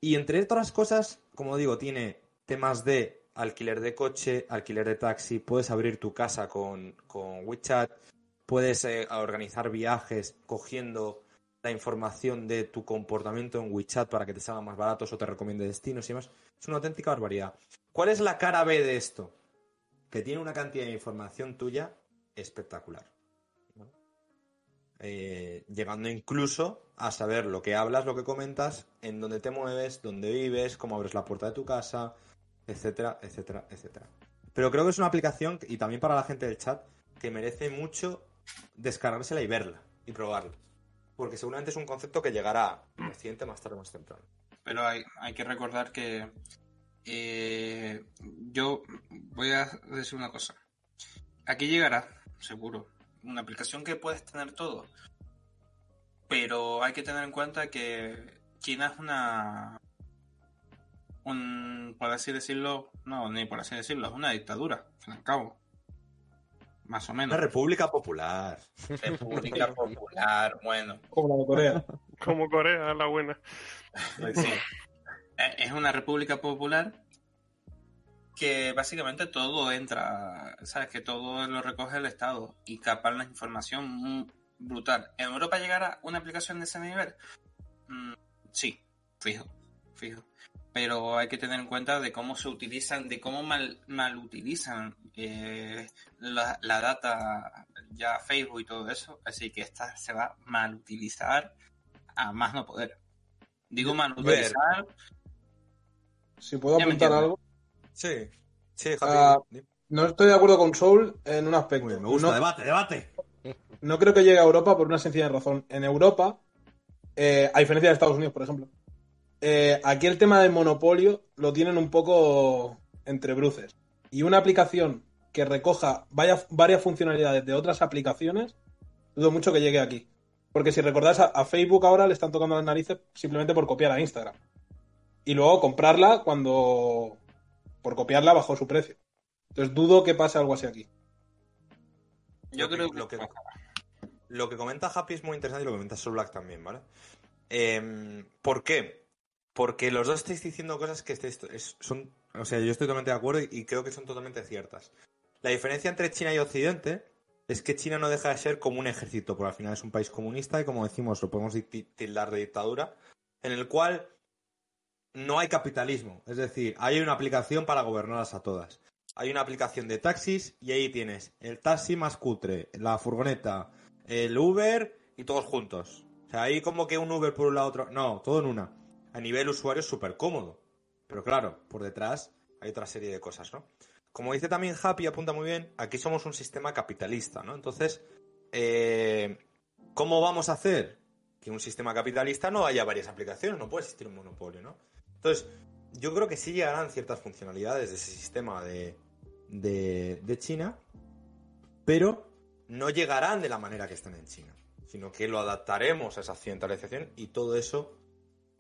Y entre todas las cosas, como digo, tiene temas de alquiler de coche, alquiler de taxi, puedes abrir tu casa con, con WeChat, puedes eh, organizar viajes cogiendo la información de tu comportamiento en WeChat para que te salgan más baratos o te recomiende destinos y demás. Es una auténtica barbaridad. ¿Cuál es la cara B de esto? Que tiene una cantidad de información tuya espectacular, ¿no? Eh, llegando incluso a saber lo que hablas, lo que comentas, en dónde te mueves, dónde vives, cómo abres la puerta de tu casa, etcétera, etcétera, etcétera. Pero creo que es una aplicación, y también para la gente del chat, que merece mucho descargársela y verla y probarla, porque seguramente es un concepto que llegará al Occidente más tarde o más temprano. Pero hay, hay que recordar que eh, yo voy a decir una cosa. Aquí llegará, seguro, una aplicación que puedes tener todo, pero hay que tener en cuenta que China es una... Un, por así decirlo, no, ni por así decirlo, es una dictadura, al fin y al cabo. Más o menos. Una república popular. República popular, bueno. Como la de Corea. Como Corea, la buena. Sí. Es una república popular que básicamente todo entra, ¿sabes? Que todo lo recoge el Estado y capan la información brutal. ¿En Europa llegará una aplicación de ese nivel? Mm, sí, fijo, fijo. Pero hay que tener en cuenta de cómo se utilizan, de cómo mal, mal utilizan eh, la, la data, ya Facebook y todo eso. Así que esta se va a mal utilizar a más no poder. Digo mal utilizar. Si puedo apuntar algo. Sí, sí, Javi. Uh, no estoy de acuerdo con Soul en un aspecto. Uy, me gusta, no, debate, debate. No creo que llegue a Europa por una sencilla razón. En Europa, eh, a diferencia de Estados Unidos, por ejemplo. Eh, aquí el tema del monopolio lo tienen un poco entre bruces. Y una aplicación que recoja vaya, varias funcionalidades de otras aplicaciones, dudo mucho que llegue aquí. Porque si recordáis, a, a Facebook ahora le están tocando las narices simplemente por copiar a Instagram. Y luego comprarla cuando... por copiarla bajo su precio. Entonces dudo que pase algo así aquí. Yo creo que... Lo que, lo que comenta Happy es muy interesante y lo que comenta Soul Black también, ¿vale? Eh, ¿Por qué? Porque los dos estáis diciendo cosas que estáis, son, o sea, yo estoy totalmente de acuerdo y, y creo que son totalmente ciertas. La diferencia entre China y Occidente es que China no deja de ser como un ejército, porque al final es un país comunista y, como decimos, lo podemos tildar de dictadura, en el cual no hay capitalismo. Es decir, hay una aplicación para gobernarlas a todas. Hay una aplicación de taxis y ahí tienes el taxi más cutre, la furgoneta, el Uber y todos juntos. O sea, ahí como que un Uber por un lado, otro... No, todo en una. A nivel usuario es súper cómodo. Pero claro, por detrás hay otra serie de cosas, ¿no? Como dice también Happy, apunta muy bien, aquí somos un sistema capitalista, ¿no? Entonces, eh, ¿cómo vamos a hacer que un sistema capitalista no haya varias aplicaciones? No puede existir un monopolio, ¿no? Entonces, yo creo que sí llegarán ciertas funcionalidades de ese sistema de, de, de China, pero no llegarán de la manera que están en China, sino que lo adaptaremos a esa occidentalización y todo eso...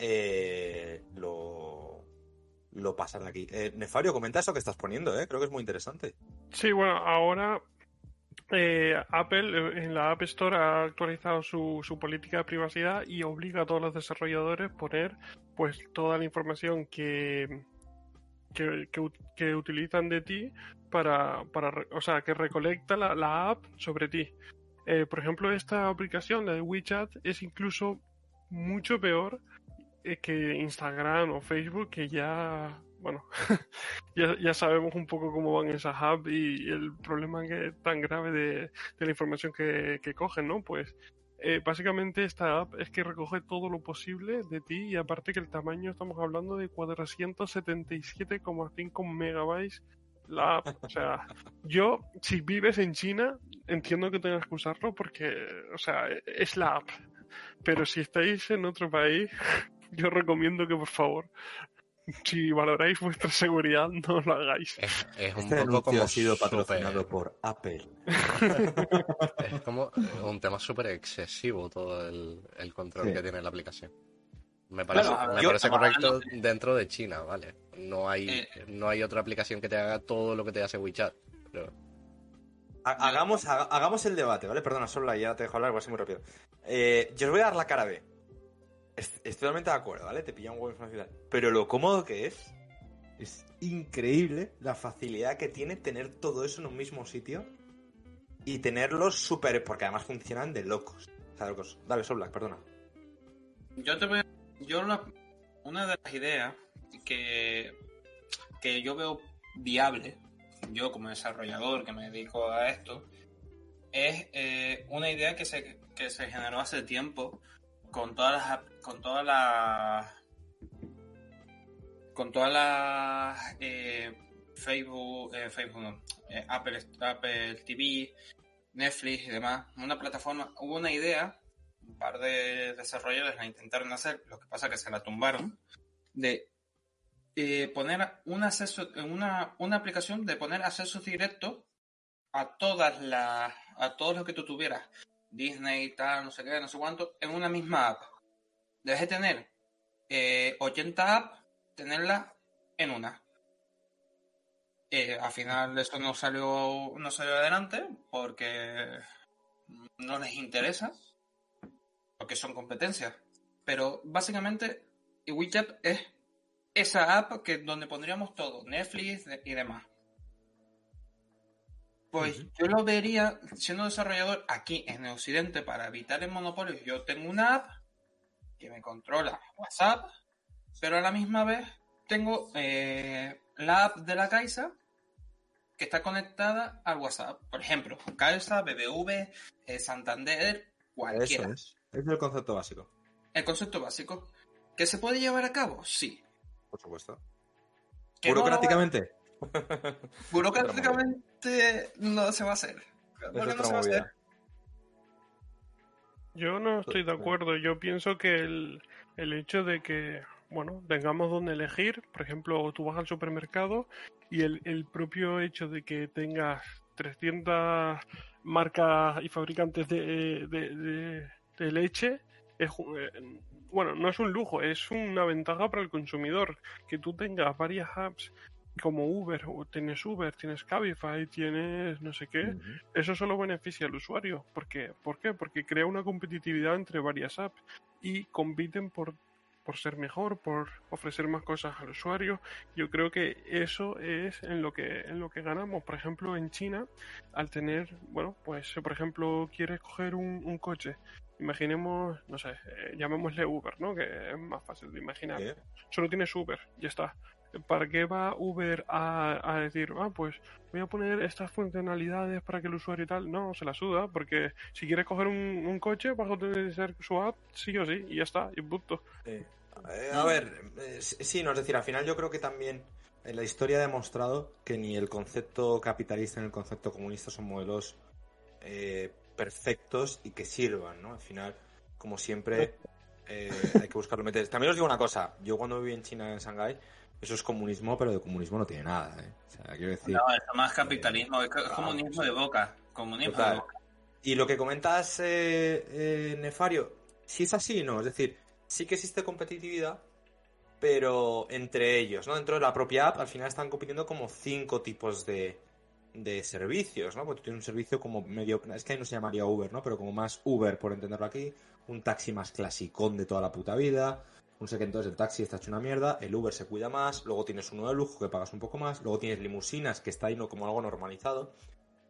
Eh, lo, lo pasar de aquí. Eh, Nefario, comenta eso que estás poniendo, ¿eh? Creo que es muy interesante. Sí, bueno, ahora eh, Apple en la App Store ha actualizado su, su política de privacidad y obliga a todos los desarrolladores a poner pues toda la información que que, que, que utilizan de ti para, para, o sea, que recolecta la, la app sobre ti. Eh, por ejemplo, esta aplicación, la de WeChat, es incluso mucho peor que Instagram o Facebook, que ya, bueno, ya, ya sabemos un poco cómo van esas apps y el problema que es tan grave de, de la información que, que cogen, ¿no? Pues Eh, básicamente esta app es que recoge todo lo posible de ti, y aparte que el tamaño, estamos hablando de cuatrocientos setenta y siete coma cinco megabytes la app. O sea, yo, si vives en China, entiendo que tengas que usarlo porque, o sea, es la app. Pero si estáis en otro país, yo recomiendo que, por favor, si valoráis vuestra seguridad, no lo hagáis. Es, es un este poco como ha sido patrocinado super... por Apple. Es como un tema súper excesivo todo el, el control sí. que tiene la aplicación. Me parece, claro, me parece correcto dentro de China, ¿vale? No hay, eh, no hay otra aplicación que te haga todo lo que te hace WeChat. Pero... Hagamos, ha, hagamos el debate, ¿vale? Perdona, Sola, ya te dejo hablar, voy a ser muy rápido. Eh, yo os voy a dar la cara B. Estoy totalmente de acuerdo, ¿vale? Te pilla un huevo en una ciudad. Pero lo cómodo que es, es increíble la facilidad que tiene tener todo eso en un mismo sitio y tenerlos súper... Porque además funcionan de locos. O sea, locos. Dale, Soul Black, perdona. Yo te voy a... Yo la... Una de las ideas que... que yo veo viable, yo como desarrollador que me dedico a esto, es eh, una idea que se, que se generó hace tiempo con todas las con todas las con todas las eh, Facebook eh, Facebook no, eh, Apple Apple T V, Netflix y demás, una plataforma. Hubo una idea, un par de desarrolladores la intentaron hacer, lo que pasa que se la tumbaron, de eh, poner un acceso una una aplicación de poner acceso directo a todas las a todo lo que tú tuvieras, Disney, tal, no sé qué, no sé cuánto, en una misma app. Debes de tener eh, ochenta apps, tenerlas en una. Eh, al final eso no salió, no salió adelante porque no les interesa, porque son competencias. Pero básicamente WeChat es esa app que donde pondríamos todo, Netflix y demás. Pues uh-huh. Yo lo vería, siendo desarrollador aquí en el Occidente, para evitar el monopolio. Yo tengo una app que me controla WhatsApp, pero a la misma vez tengo eh, la app de la Caixa que está conectada al WhatsApp. Por ejemplo, Caixa, B B V, eh, Santander, cualquiera. Eso es. Ese es el concepto básico. El concepto básico. ¿Que se puede llevar a cabo? Sí. Por supuesto. Burocráticamente. No va... Burocráticamente no se va a hacer. ¿Por qué no se va a hacer? Yo no estoy de acuerdo. Yo pienso que el, el hecho de que, bueno, tengamos donde elegir, por ejemplo, tú vas al supermercado y el, el propio hecho de que tengas trescientas marcas y fabricantes de, de, de, de leche es... Bueno, no es un lujo, es una ventaja para el consumidor. Que tú tengas varias apps como Uber, o tienes Uber, tienes Cabify, tienes no sé qué, uh-huh. Eso solo beneficia al usuario. ¿Por qué? ¿Por qué? Porque crea una competitividad entre varias apps y compiten por, por ser mejor, por ofrecer más cosas al usuario. Yo creo que eso es en lo que en lo que ganamos. Por ejemplo, en China, al tener, bueno, pues si por ejemplo quieres coger un, un coche, imaginemos, no sé, eh, llamémosle Uber, ¿no? Que es más fácil de imaginar. ¿Qué? Solo tienes Uber, ya está. ¿Para qué va Uber a, a decir, ah, pues voy a poner estas funcionalidades para que el usuario y tal? No, se la suda, porque si quieres coger un, un coche, vas a utilizar su app sí o sí, y ya está, y punto. Eh, a ver, eh, sí, no, es decir, al final yo creo que también en la historia ha demostrado que ni el concepto capitalista ni el concepto comunista son modelos eh, perfectos y que sirvan, ¿no? Al final, como siempre, eh, hay que buscarlo meter. También os digo una cosa, yo cuando viví en China, en Shanghái, eso es comunismo, pero de comunismo no tiene nada, ¿eh? O sea, quiero decir... No, es más capitalismo, eh, es comunismo ah, de boca, comunismo total. De boca. Y lo que comentas, eh, eh, Nefario, sí es así, ¿no? Es decir, sí que existe competitividad, pero entre ellos, ¿no? Dentro de la propia app, al final están compitiendo como cinco tipos de, de servicios, ¿no? Porque tú tienes un servicio como medio... Es que ahí no se llamaría Uber, ¿no? Pero como más Uber, por entenderlo aquí, un taxi más clasicón de toda la puta vida... No sé qué, entonces el taxi está hecho una mierda, el Uber se cuida más, luego tienes uno de lujo que pagas un poco más, luego tienes limusinas que está ahí no como algo normalizado.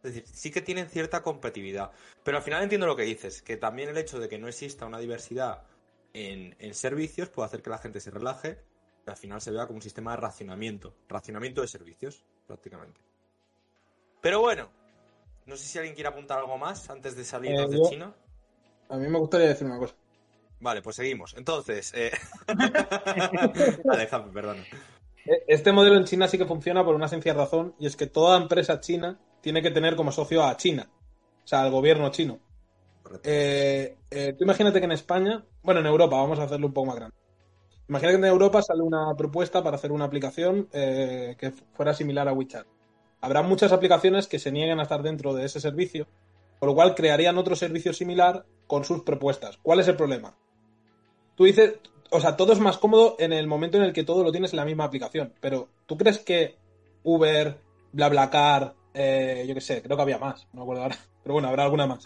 Es decir, sí que tienen cierta competitividad. Pero al final entiendo lo que dices, que también el hecho de que no exista una diversidad en, en servicios puede hacer que la gente se relaje y al final se vea como un sistema de racionamiento. Racionamiento de servicios, prácticamente. Pero bueno, no sé si alguien quiere apuntar algo más antes de salirnos eh, de yo, China. A mí me gustaría decir una cosa. Vale, pues seguimos. Entonces, eh... vale, Happy, perdón. Este modelo en China sí que funciona por una sencilla razón, y es que toda empresa china tiene que tener como socio a China, o sea, al gobierno chino. Eh, eh, tú imagínate que en España, bueno, en Europa, vamos a hacerlo un poco más grande. Imagínate que en Europa sale una propuesta para hacer una aplicación eh, que fuera similar a WeChat. Habrá muchas aplicaciones que se nieguen a estar dentro de ese servicio, por lo cual crearían otro servicio similar con sus propuestas. ¿Cuál es el problema? Tú dices, o sea, todo es más cómodo en el momento en el que todo lo tienes en la misma aplicación, pero ¿tú crees que Uber, BlaBlaCar, eh, yo qué sé, creo que había más, no me acuerdo ahora, pero bueno, habrá alguna más,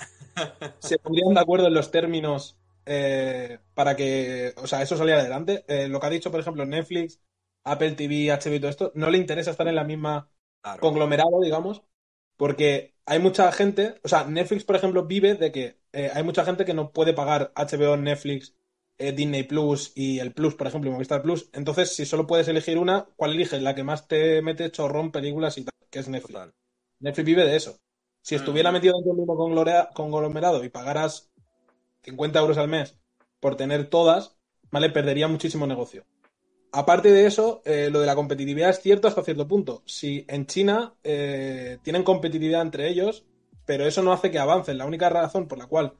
se pondrían de acuerdo en los términos eh, para que, o sea, eso saliera adelante? Eh, lo que ha dicho, por ejemplo, Netflix, Apple T V, H B O y todo esto, no le interesa estar en la misma claro. conglomerado, digamos, porque hay mucha gente, o sea, Netflix, por ejemplo, vive de que eh, hay mucha gente que no puede pagar H B O, Netflix, Disney Plus y el Plus, por ejemplo, Movistar Plus. Entonces, si solo puedes elegir una, ¿cuál eliges? La que más te mete chorrón, películas y tal, que es Netflix. Total. Netflix vive de eso. Si mm. estuviera metido dentro del mismo conglomerado y pagaras cincuenta euros al mes por tener todas, ¿vale? Perdería muchísimo negocio. Aparte de eso, eh, lo de la competitividad es cierto hasta cierto punto. Si en China eh, tienen competitividad entre ellos, pero eso no hace que avancen. La única razón por la cual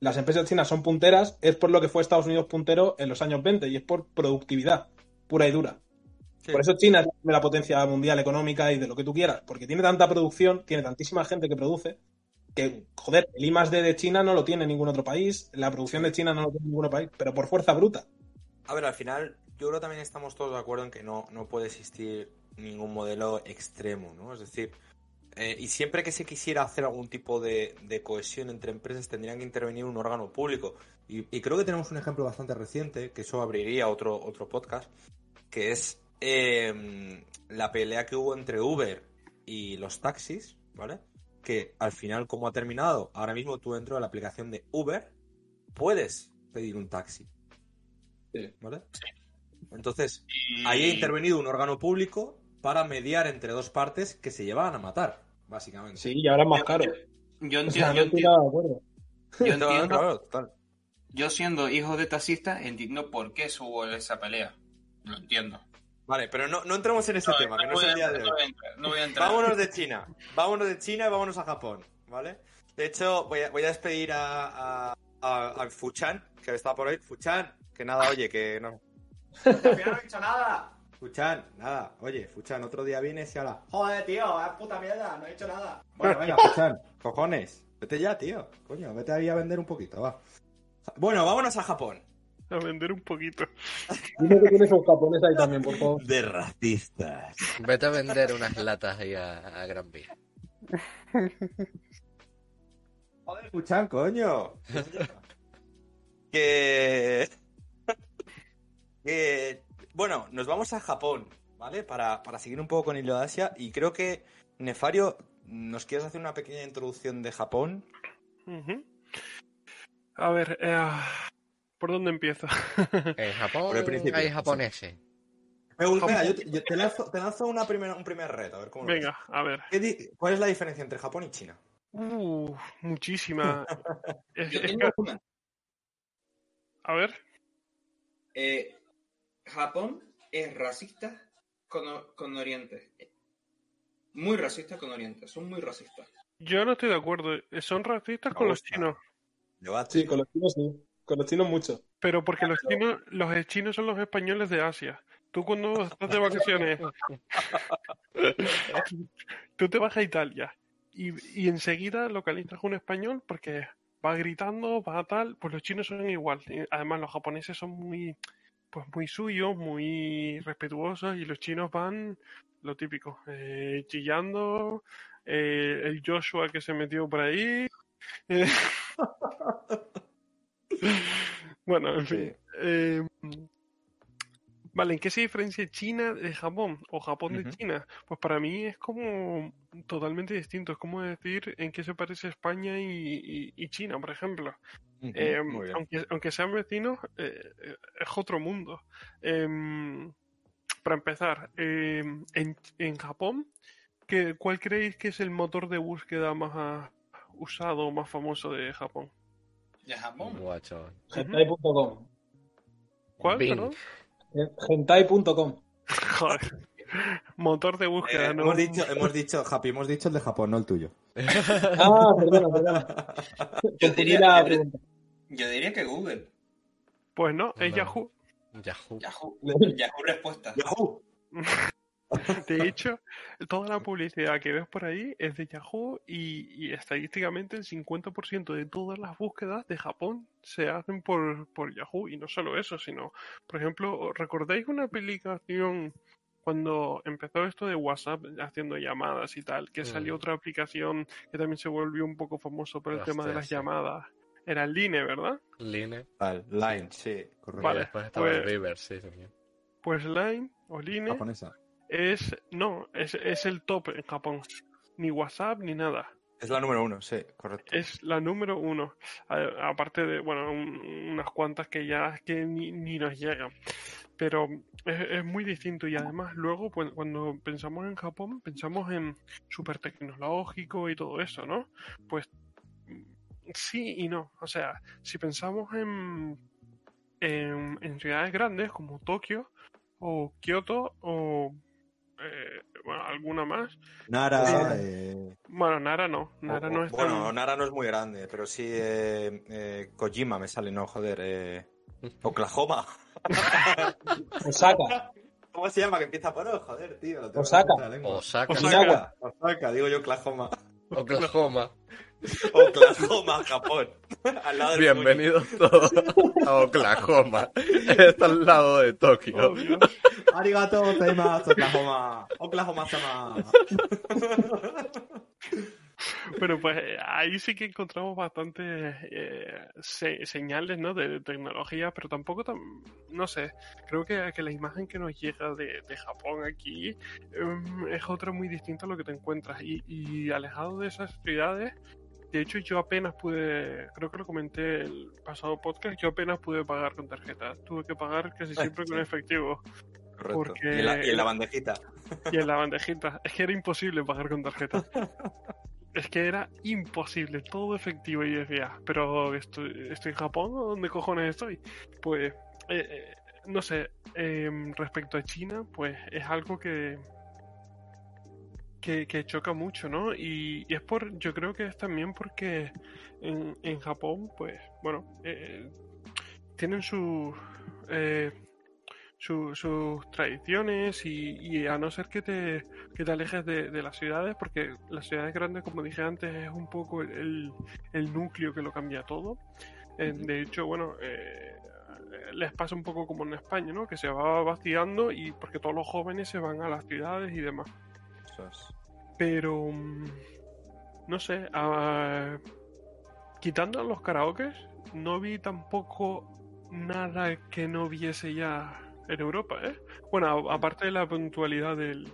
las empresas chinas son punteras es por lo que fue Estados Unidos puntero en los años veinte, y es por productividad pura y dura. Sí. Por eso China es la primera potencia mundial económica y de lo que tú quieras, porque tiene tanta producción, tiene tantísima gente que produce, que, joder, el I más D de China no lo tiene ningún otro país, la producción de China no lo tiene ningún otro país, pero por fuerza bruta. A ver, al final, yo creo que también estamos todos de acuerdo en que no, no puede existir ningún modelo extremo, ¿no? Es decir... Eh, y siempre que se quisiera hacer algún tipo de, de cohesión entre empresas, tendrían que intervenir un órgano público. Y, y creo que tenemos un ejemplo bastante reciente, que eso abriría otro, otro podcast, que es eh, la pelea que hubo entre Uber y los taxis, ¿vale? Que al final, ¿cómo ha terminado? Ahora mismo tú dentro de la aplicación de Uber puedes pedir un taxi, ¿vale? Entonces, ahí ha intervenido un órgano público para mediar entre dos partes que se llevaban a matar, básicamente. Sí, y ahora es más caro. Yo, yo, yo entiendo, yo entiendo. Yo entiendo. Yo siendo hijo de taxista, entiendo por qué hubo esa pelea. Lo entiendo. Vale, pero no, no entremos en ese no, tema, no que no es el día de hoy. No voy a entrar, no voy a entrar. Vámonos de China. Vámonos de China y vámonos a Japón, ¿vale? De hecho, voy a, voy a despedir a, a, a, a Fuchan, que está por ahí. Fuchan, que nada, oye, que no. Al final no he dicho nada. Fuchan, nada, oye, Fuchan, otro día vienes y habla. Joder, tío, es puta mierda, no he hecho nada. Bueno, venga, Fuchan, cojones, vete ya, tío. Coño, vete ahí a vender un poquito, va. Bueno, vámonos a Japón. A vender un poquito. Dime que tienes un japonés ahí también, por favor. De racistas. Vete a vender unas latas ahí a, a Gran Vía. Joder, Fuchan, coño. Que... que... Bueno, nos vamos a Japón, ¿vale? Para, para seguir un poco con Hilo de Asia. Y creo que, Nefario, ¿nos quieres hacer una pequeña introducción de Japón? Uh-huh. A ver, eh, ¿por dónde empiezo? En Japón hay japoneses. Venga, yo, yo te lanzo, te lanzo una primera, un primer reto. A ver cómo lo Venga, ves. A ver. Di- ¿Cuál es la diferencia entre Japón y China? Uh, muchísima. es, yo tengo es... una. A ver. Eh... Japón es racista con, con Oriente. Muy racista con Oriente. Son muy racistas. Yo no estoy de acuerdo. Son racistas no, con los chinos. Sí, con los chinos sí. Con los chinos mucho. Pero porque los chinos, los chinos son los españoles de Asia. Tú cuando estás de vacaciones, tú te vas a Italia y, y enseguida localizas un español porque va gritando, va a tal. Pues los chinos son igual. Además, los japoneses son muy... pues muy suyos, muy respetuosos, y los chinos van, lo típico, eh, chillando, eh, el Joshua que se metió por ahí. Eh. Bueno, en fin. Eh, vale, ¿en qué se diferencia China de Japón o Japón uh-huh. de China? Pues para mí es como totalmente distinto, es como decir en qué se parece España y, y, y China, por ejemplo. Uh-huh, eh, aunque, aunque sean vecinos, eh, es otro mundo. Eh, para empezar, eh, en, en Japón, ¿qué, ¿cuál creéis que es el motor de búsqueda más usado o más famoso de Japón? ¿De Japón? Guachón. hentai punto com. ¿Cuál? hentai punto com. Joder. Motor de búsqueda, eh, ¿no? Hemos dicho, hemos dicho, Happy, hemos dicho el de Japón, no el tuyo. Ah, perdona, perdona. Yo diría, la pregunta. Yo diría que Google. Pues no, es no. Yahoo. Yahoo. Yahoo. Yahoo respuesta. Yahoo. De hecho, toda la publicidad que ves por ahí es de Yahoo y, y estadísticamente el cincuenta por ciento de todas las búsquedas de Japón se hacen por, por Yahoo. Y no solo eso, sino, por ejemplo, ¿recordáis una aplicación cuando empezó esto de WhatsApp haciendo llamadas y tal, que mm. salió otra aplicación que también se volvió un poco famoso por el Hostia, tema de las sí. llamadas? Era Line, ¿verdad? Line. Vale, Line, sí. Correcto. Vale, después estaba pues, el River, sí, también. Pues Line o Line japonesa. Es, no, es, es el top en Japón. Ni WhatsApp ni nada. Es la número uno, sí, correcto. Es la número uno. A, aparte de, bueno, un, unas cuantas que ya que ni, ni nos llegan. Pero es, es muy distinto y además luego pues, cuando pensamos en Japón pensamos en súper tecnológico y todo eso, ¿no? Pues sí y no. O sea, si pensamos en, en, en ciudades grandes como Tokio o Kioto o eh, bueno, alguna más. Nara. Eh, eh... Bueno, Nara no. Nara o, no es bueno, tan... Nara no es muy grande, pero sí eh, eh, Kojima me sale, no, joder. Eh... Oklahoma. Osaka. ¿Cómo se llama? Que empieza por O, joder, tío. Osaka. Osaka. Osaka. Osaka, digo yo Oklahoma. Oklahoma. Oklahoma, Japón. Al lado del Bienvenidos Puyo. Todos a Oklahoma. Está al lado de Tokio. Oh, arigato gozaimasu, Oklahoma. Oklahoma-sama. Bueno, pues ahí sí que encontramos bastantes eh, se- señales, ¿no? De, de tecnología, pero tampoco, tan, no sé, creo que, que la imagen que nos llega de, de Japón aquí eh, es otra muy distinta a lo que te encuentras. Y, y alejado de esas ciudades, de hecho yo apenas pude, creo que lo comenté el pasado podcast, yo apenas pude pagar con tarjeta. Tuve que pagar casi siempre con efectivo. Correcto. Porque... Y, en la, y en la bandejita. Y en la bandejita. Es que era imposible pagar con tarjeta. Es que era imposible, todo efectivo. Y decía, ¿pero estoy, estoy en Japón o dónde cojones estoy? Pues, eh, eh, no sé, eh, respecto a China, pues es algo que que, que choca mucho, ¿no? Y, y es por, yo creo que es también porque en, en Japón, pues, bueno, eh, tienen sus eh, su, sus tradiciones y, y a no ser que te que te alejes de, de las ciudades, porque las ciudades grandes, como dije antes, es un poco el, el núcleo que lo cambia todo. Eh, de hecho, bueno, eh, les pasa un poco como en España, ¿no? Que se va vaciando y porque todos los jóvenes se van a las ciudades y demás. Eso es. Pero no sé, a, quitando los karaokes, no vi tampoco nada que no viese ya en Europa, ¿eh? Bueno, aparte de la puntualidad del,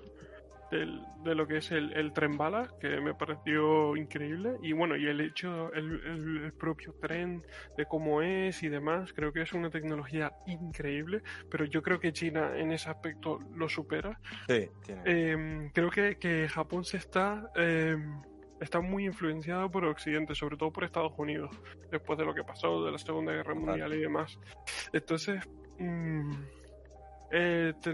del de lo que es el, el tren bala, que me pareció increíble, y bueno, y el hecho, el, el propio tren, de cómo es y demás, creo que es una tecnología increíble, pero yo creo que China en ese aspecto lo supera. Sí, tiene. Eh, creo que, que Japón se está, eh, está muy influenciado por Occidente, sobre todo por Estados Unidos, después de lo que pasó, de la Segunda Guerra Mundial y demás. Entonces... Mmm, Eh, te,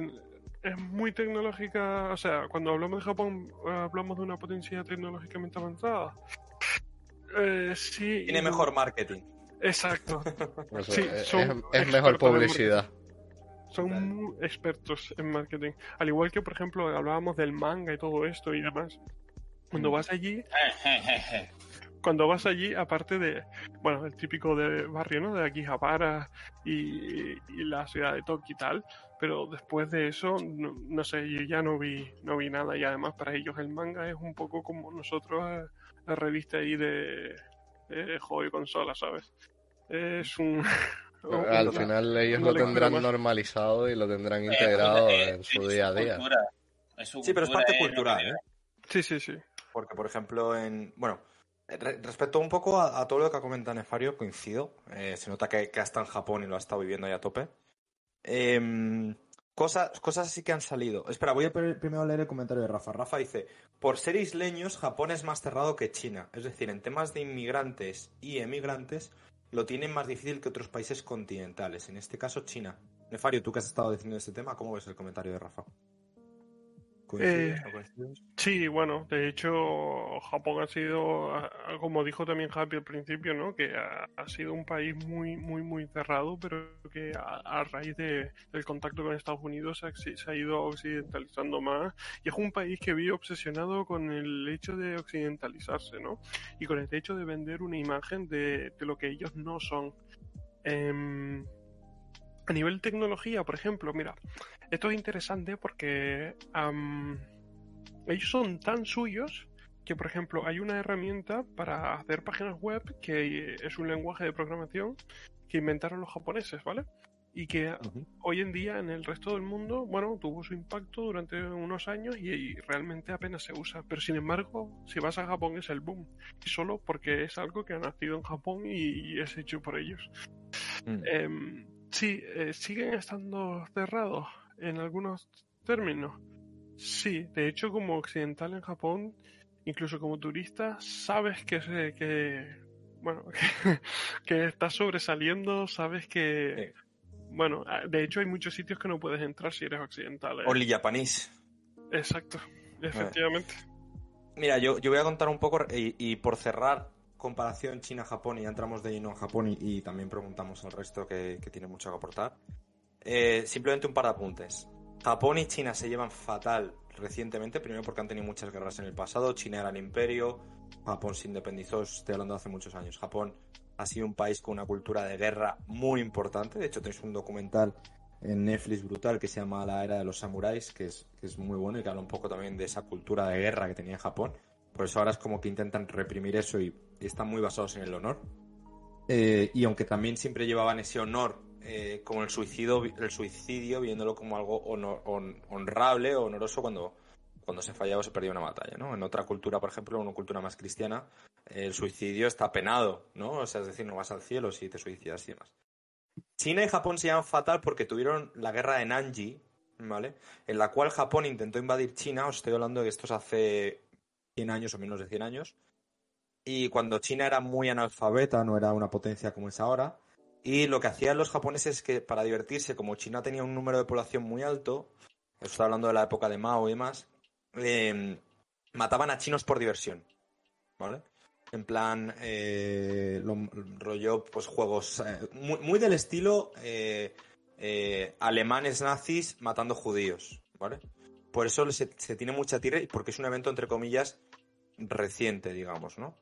es muy tecnológica, o sea, cuando hablamos de Japón hablamos de una potencia tecnológicamente avanzada. Eh, sí, tiene mejor marketing. Exacto. Eso, sí, son es, es mejor publicidad. Son claro. muy expertos en marketing. Al igual que, por ejemplo, hablábamos del manga y todo esto y demás. Cuando vas allí... Cuando vas allí, aparte de, bueno, el típico de barrio, ¿no? De Akihabara y, y la ciudad de Tokio y tal, pero después de eso, no, no sé, yo ya no vi no vi nada y además para ellos el manga es un poco como nosotros la revista ahí de, de juego y consola, ¿sabes? Es un... un Al final una, ellos una lo tendrán más. normalizado y lo tendrán integrado eh, en su día a día. Cultura. Sí, pero es parte cultural, ¿eh? Sí, sí, sí. Porque, por ejemplo, en... bueno. Respecto un poco a, a todo lo que ha comentado Nefario, coincido. Eh, se nota que, que ha estado en Japón y lo ha estado viviendo ahí a tope. Eh, cosas, cosas sí que han salido. Espera, voy a primero leer el comentario de Rafa. Rafa dice, por ser isleños, Japón es más cerrado que China. Es decir, en temas de inmigrantes y emigrantes, lo tienen más difícil que otros países continentales, en este caso China. Nefario, tú que has estado diciendo este tema, ¿cómo ves el comentario de Rafa? Eh, sí, bueno, de hecho Japón ha sido, como dijo también Happy al principio, ¿no? Que ha, ha sido un país muy, muy, muy cerrado, pero que a, a raíz de, del contacto con Estados Unidos se, se ha ido occidentalizando más, y es un país que vive obsesionado con el hecho de occidentalizarse, ¿no? Y con el hecho de vender una imagen de, de lo que ellos no son. Eh, A nivel tecnología, por ejemplo, mira, esto es interesante porque um, ellos son tan suyos que, por ejemplo, hay una herramienta para hacer páginas web que es un lenguaje de programación que inventaron los japoneses, ¿vale? Y que uh-huh. hoy en día en el resto del mundo, bueno, tuvo su impacto durante unos años y, y realmente apenas se usa. Pero sin embargo, si vas a Japón es el boom. Y solo porque es algo que ha nacido en Japón y, y es hecho por ellos. Uh-huh. Um, Sí, eh, siguen estando cerrados en algunos términos. Sí, de hecho, como occidental en Japón, incluso como turista, sabes que se, que bueno, que, que estás sobresaliendo, sabes que sí. Bueno, de hecho hay muchos sitios que no puedes entrar si eres occidental. ¿Eh? Only Japanese. Exacto, efectivamente. Mira, yo, yo voy a contar un poco y, y por cerrar. Comparación China-Japón, y ya entramos de lleno en Japón y, y también preguntamos al resto que, que tiene mucho que aportar. Eh, simplemente un par de apuntes. Japón y China se llevan fatal recientemente, primero porque han tenido muchas guerras en el pasado. China era el imperio, Japón se independizó, estoy hablando de hace muchos años. Japón ha sido un país con una cultura de guerra muy importante. De hecho, tenéis un documental en Netflix brutal que se llama La Era de los Samuráis, que es, que es muy bueno y que habla un poco también de esa cultura de guerra que tenía Japón. Por eso ahora es como que intentan reprimir eso y están muy basados en el honor. Eh, y aunque también siempre llevaban ese honor, eh, como el suicidio, el suicidio viéndolo como algo honor, hon, honrable o honoroso cuando, cuando se fallaba o se perdía una batalla, ¿no? En otra cultura, por ejemplo, en una cultura más cristiana, el suicidio está penado, ¿no? O sea, es decir, no vas al cielo si te suicidas y demás. China y Japón se llevan fatal porque tuvieron la guerra de Nanji, ¿vale? En la cual Japón intentó invadir China. Os estoy hablando de que esto es hace cien años o menos de cien años, y cuando China era muy analfabeta, no era una potencia como es ahora, y lo que hacían los japoneses es que para divertirse, como China tenía un número de población muy alto, estoy hablando de la época de Mao y demás, eh, mataban a chinos por diversión, ¿vale? En plan, eh, lo, rollo, pues juegos, eh, muy, muy del estilo eh, eh, alemanes nazis matando judíos, ¿vale? Por eso se, se tiene mucha tira y porque es un evento, entre comillas, reciente, digamos, ¿no?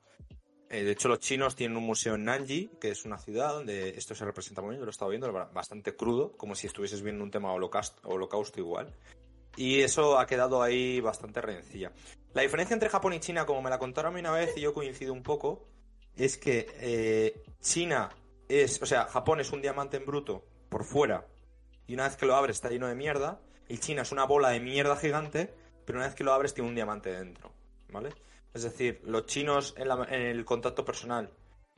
Eh, de hecho, los chinos tienen un museo en Nanji, que es una ciudad donde esto se representa muy bien, yo lo he estado viendo, bastante crudo, como si estuvieses viendo un tema holocausto, holocausto igual. Y eso ha quedado ahí bastante rencilla. La diferencia entre Japón y China, como me la contaron a mí una vez y yo coincido un poco, es que eh, China es... O sea, Japón es un diamante en bruto por fuera y una vez que lo abres está lleno de mierda. Y China es una bola de mierda gigante, pero una vez que lo abres tiene un diamante dentro, ¿vale? Es decir, los chinos en, la, en el contacto personal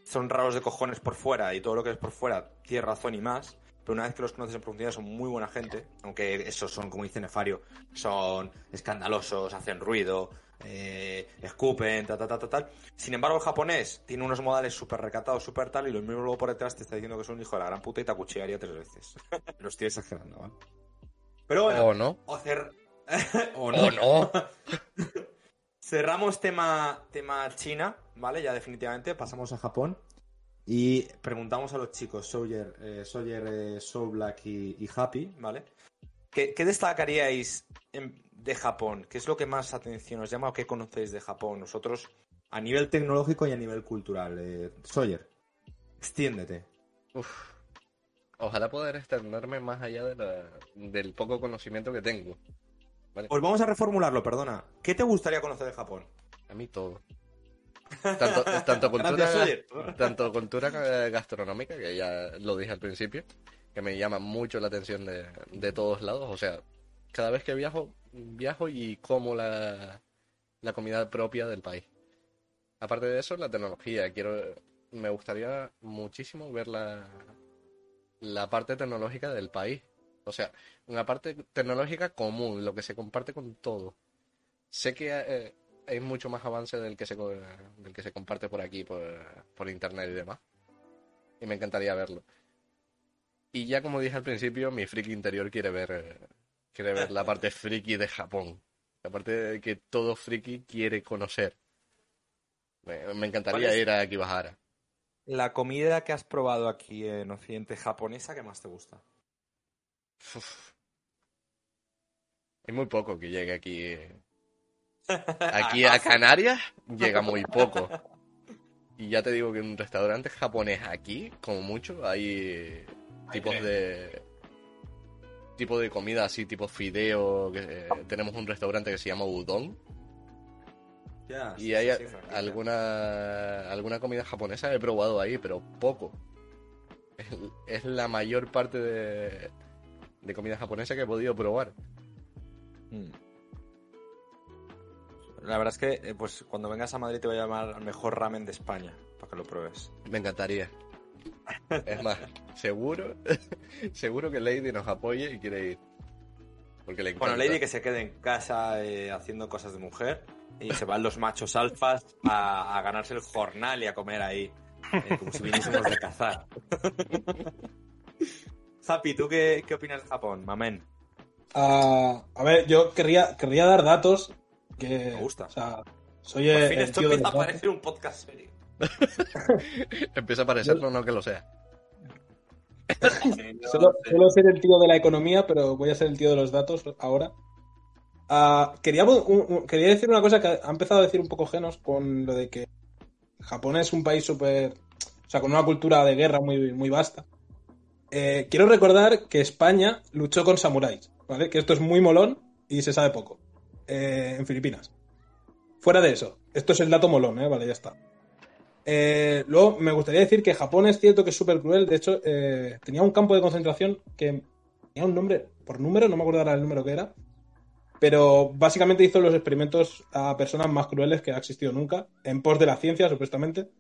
son raros de cojones por fuera y todo lo que es por fuera tiene razón y más, pero una vez que los conoces en profundidad son muy buena gente, aunque esos son, como dice Nefario, son escandalosos, hacen ruido, eh, escupen, ta, ta, ta, ta, tal. Sin embargo, el japonés tiene unos modales súper recatados, súper tal, y lo mismo luego por detrás te está diciendo que es un hijo de la gran puta y te acuchillaría tres veces. Lo estoy exagerando, ¿vale? Pero bueno, o no. O, cer... o no. O no. Cerramos tema, tema China, ¿vale? Ya definitivamente. Pasamos a Japón y preguntamos a los chicos, Sawyer, eh, Sawyer, eh, Soul Black y, y Happy, ¿vale? ¿Qué, qué destacaríais en, de Japón? ¿Qué es lo que más atención os llama o qué conocéis de Japón? Nosotros, a nivel tecnológico y a nivel cultural. Eh, Sawyer, extiéndete. Uff. Ojalá poder extenderme más allá de la, del poco conocimiento que tengo. Vale. Pues vamos a reformularlo, perdona. ¿Qué te gustaría conocer de Japón? A mí todo. Tanto, tanto, cultura, tanto cultura gastronómica, que ya lo dije al principio, que me llama mucho la atención de, de todos lados. O sea, cada vez que viajo, viajo y como la, la comida propia del país. Aparte de eso, la tecnología. Quiero, me gustaría muchísimo ver la... la parte tecnológica del país, o sea, una parte tecnológica común, lo que se comparte con todo. Sé que eh, hay mucho más avance del que se del que se comparte por aquí, por, por internet y demás, y me encantaría verlo. Y ya como dije al principio, mi friki interior quiere ver, quiere ver la parte friki de Japón. La parte que todo friki quiere conocer. Me, me encantaría ir a Kibahara. ¿La comida que has probado aquí en Occidente japonesa que más te gusta? Uf. Hay muy poco que llegue aquí. Aquí a Canarias llega muy poco. Y ya te digo que en un restaurante japonés aquí, como mucho, hay tipos de tipo de comida así, tipo fideo. Que, eh, tenemos un restaurante que se llama Udon. Yeah, y sí, hay sí, sí, alguna sí. alguna comida japonesa que he probado ahí, pero poco. Es, es la mayor parte de, de comida japonesa que he podido probar. Hmm. La verdad es que pues cuando vengas a Madrid te voy a llamar al mejor ramen de España para que lo pruebes. Me encantaría. Es más, seguro seguro que Lady nos apoye y quiere ir. Porque le encanta. Bueno, Lady que se quede en casa eh, haciendo cosas de mujer. Y se van los machos alfas a, a ganarse el jornal y a comer ahí. Eh, como si viniésemos de cazar. Happy, ¿tú qué, qué opinas de Japón, mamén? Uh, a ver, yo querría, querría dar datos que... Me gusta. O sea, soy Por el, fin, el esto empieza a parecer un podcast serio. Empieza a parecerlo, no que lo sea. Solo, solo ser el tío de la economía, pero voy a ser el tío de los datos ahora. Uh, quería, un, quería decir una cosa que ha empezado a decir un poco Genos con lo de que Japón es un país súper... O sea, con una cultura de guerra muy, muy vasta. Eh, quiero recordar que España luchó con samuráis, ¿vale? Que esto es muy molón y se sabe poco. Eh, en Filipinas. Fuera de eso. Esto es el dato molón, ¿eh? Vale, ya está. Eh, luego, me gustaría decir que Japón es cierto que es súper cruel. De hecho, eh, tenía un campo de concentración que tenía un nombre, por número, no me acuerdo ahora el número que era. Pero básicamente hizo los experimentos a personas más crueles que ha existido nunca, en pos de la ciencia, supuestamente.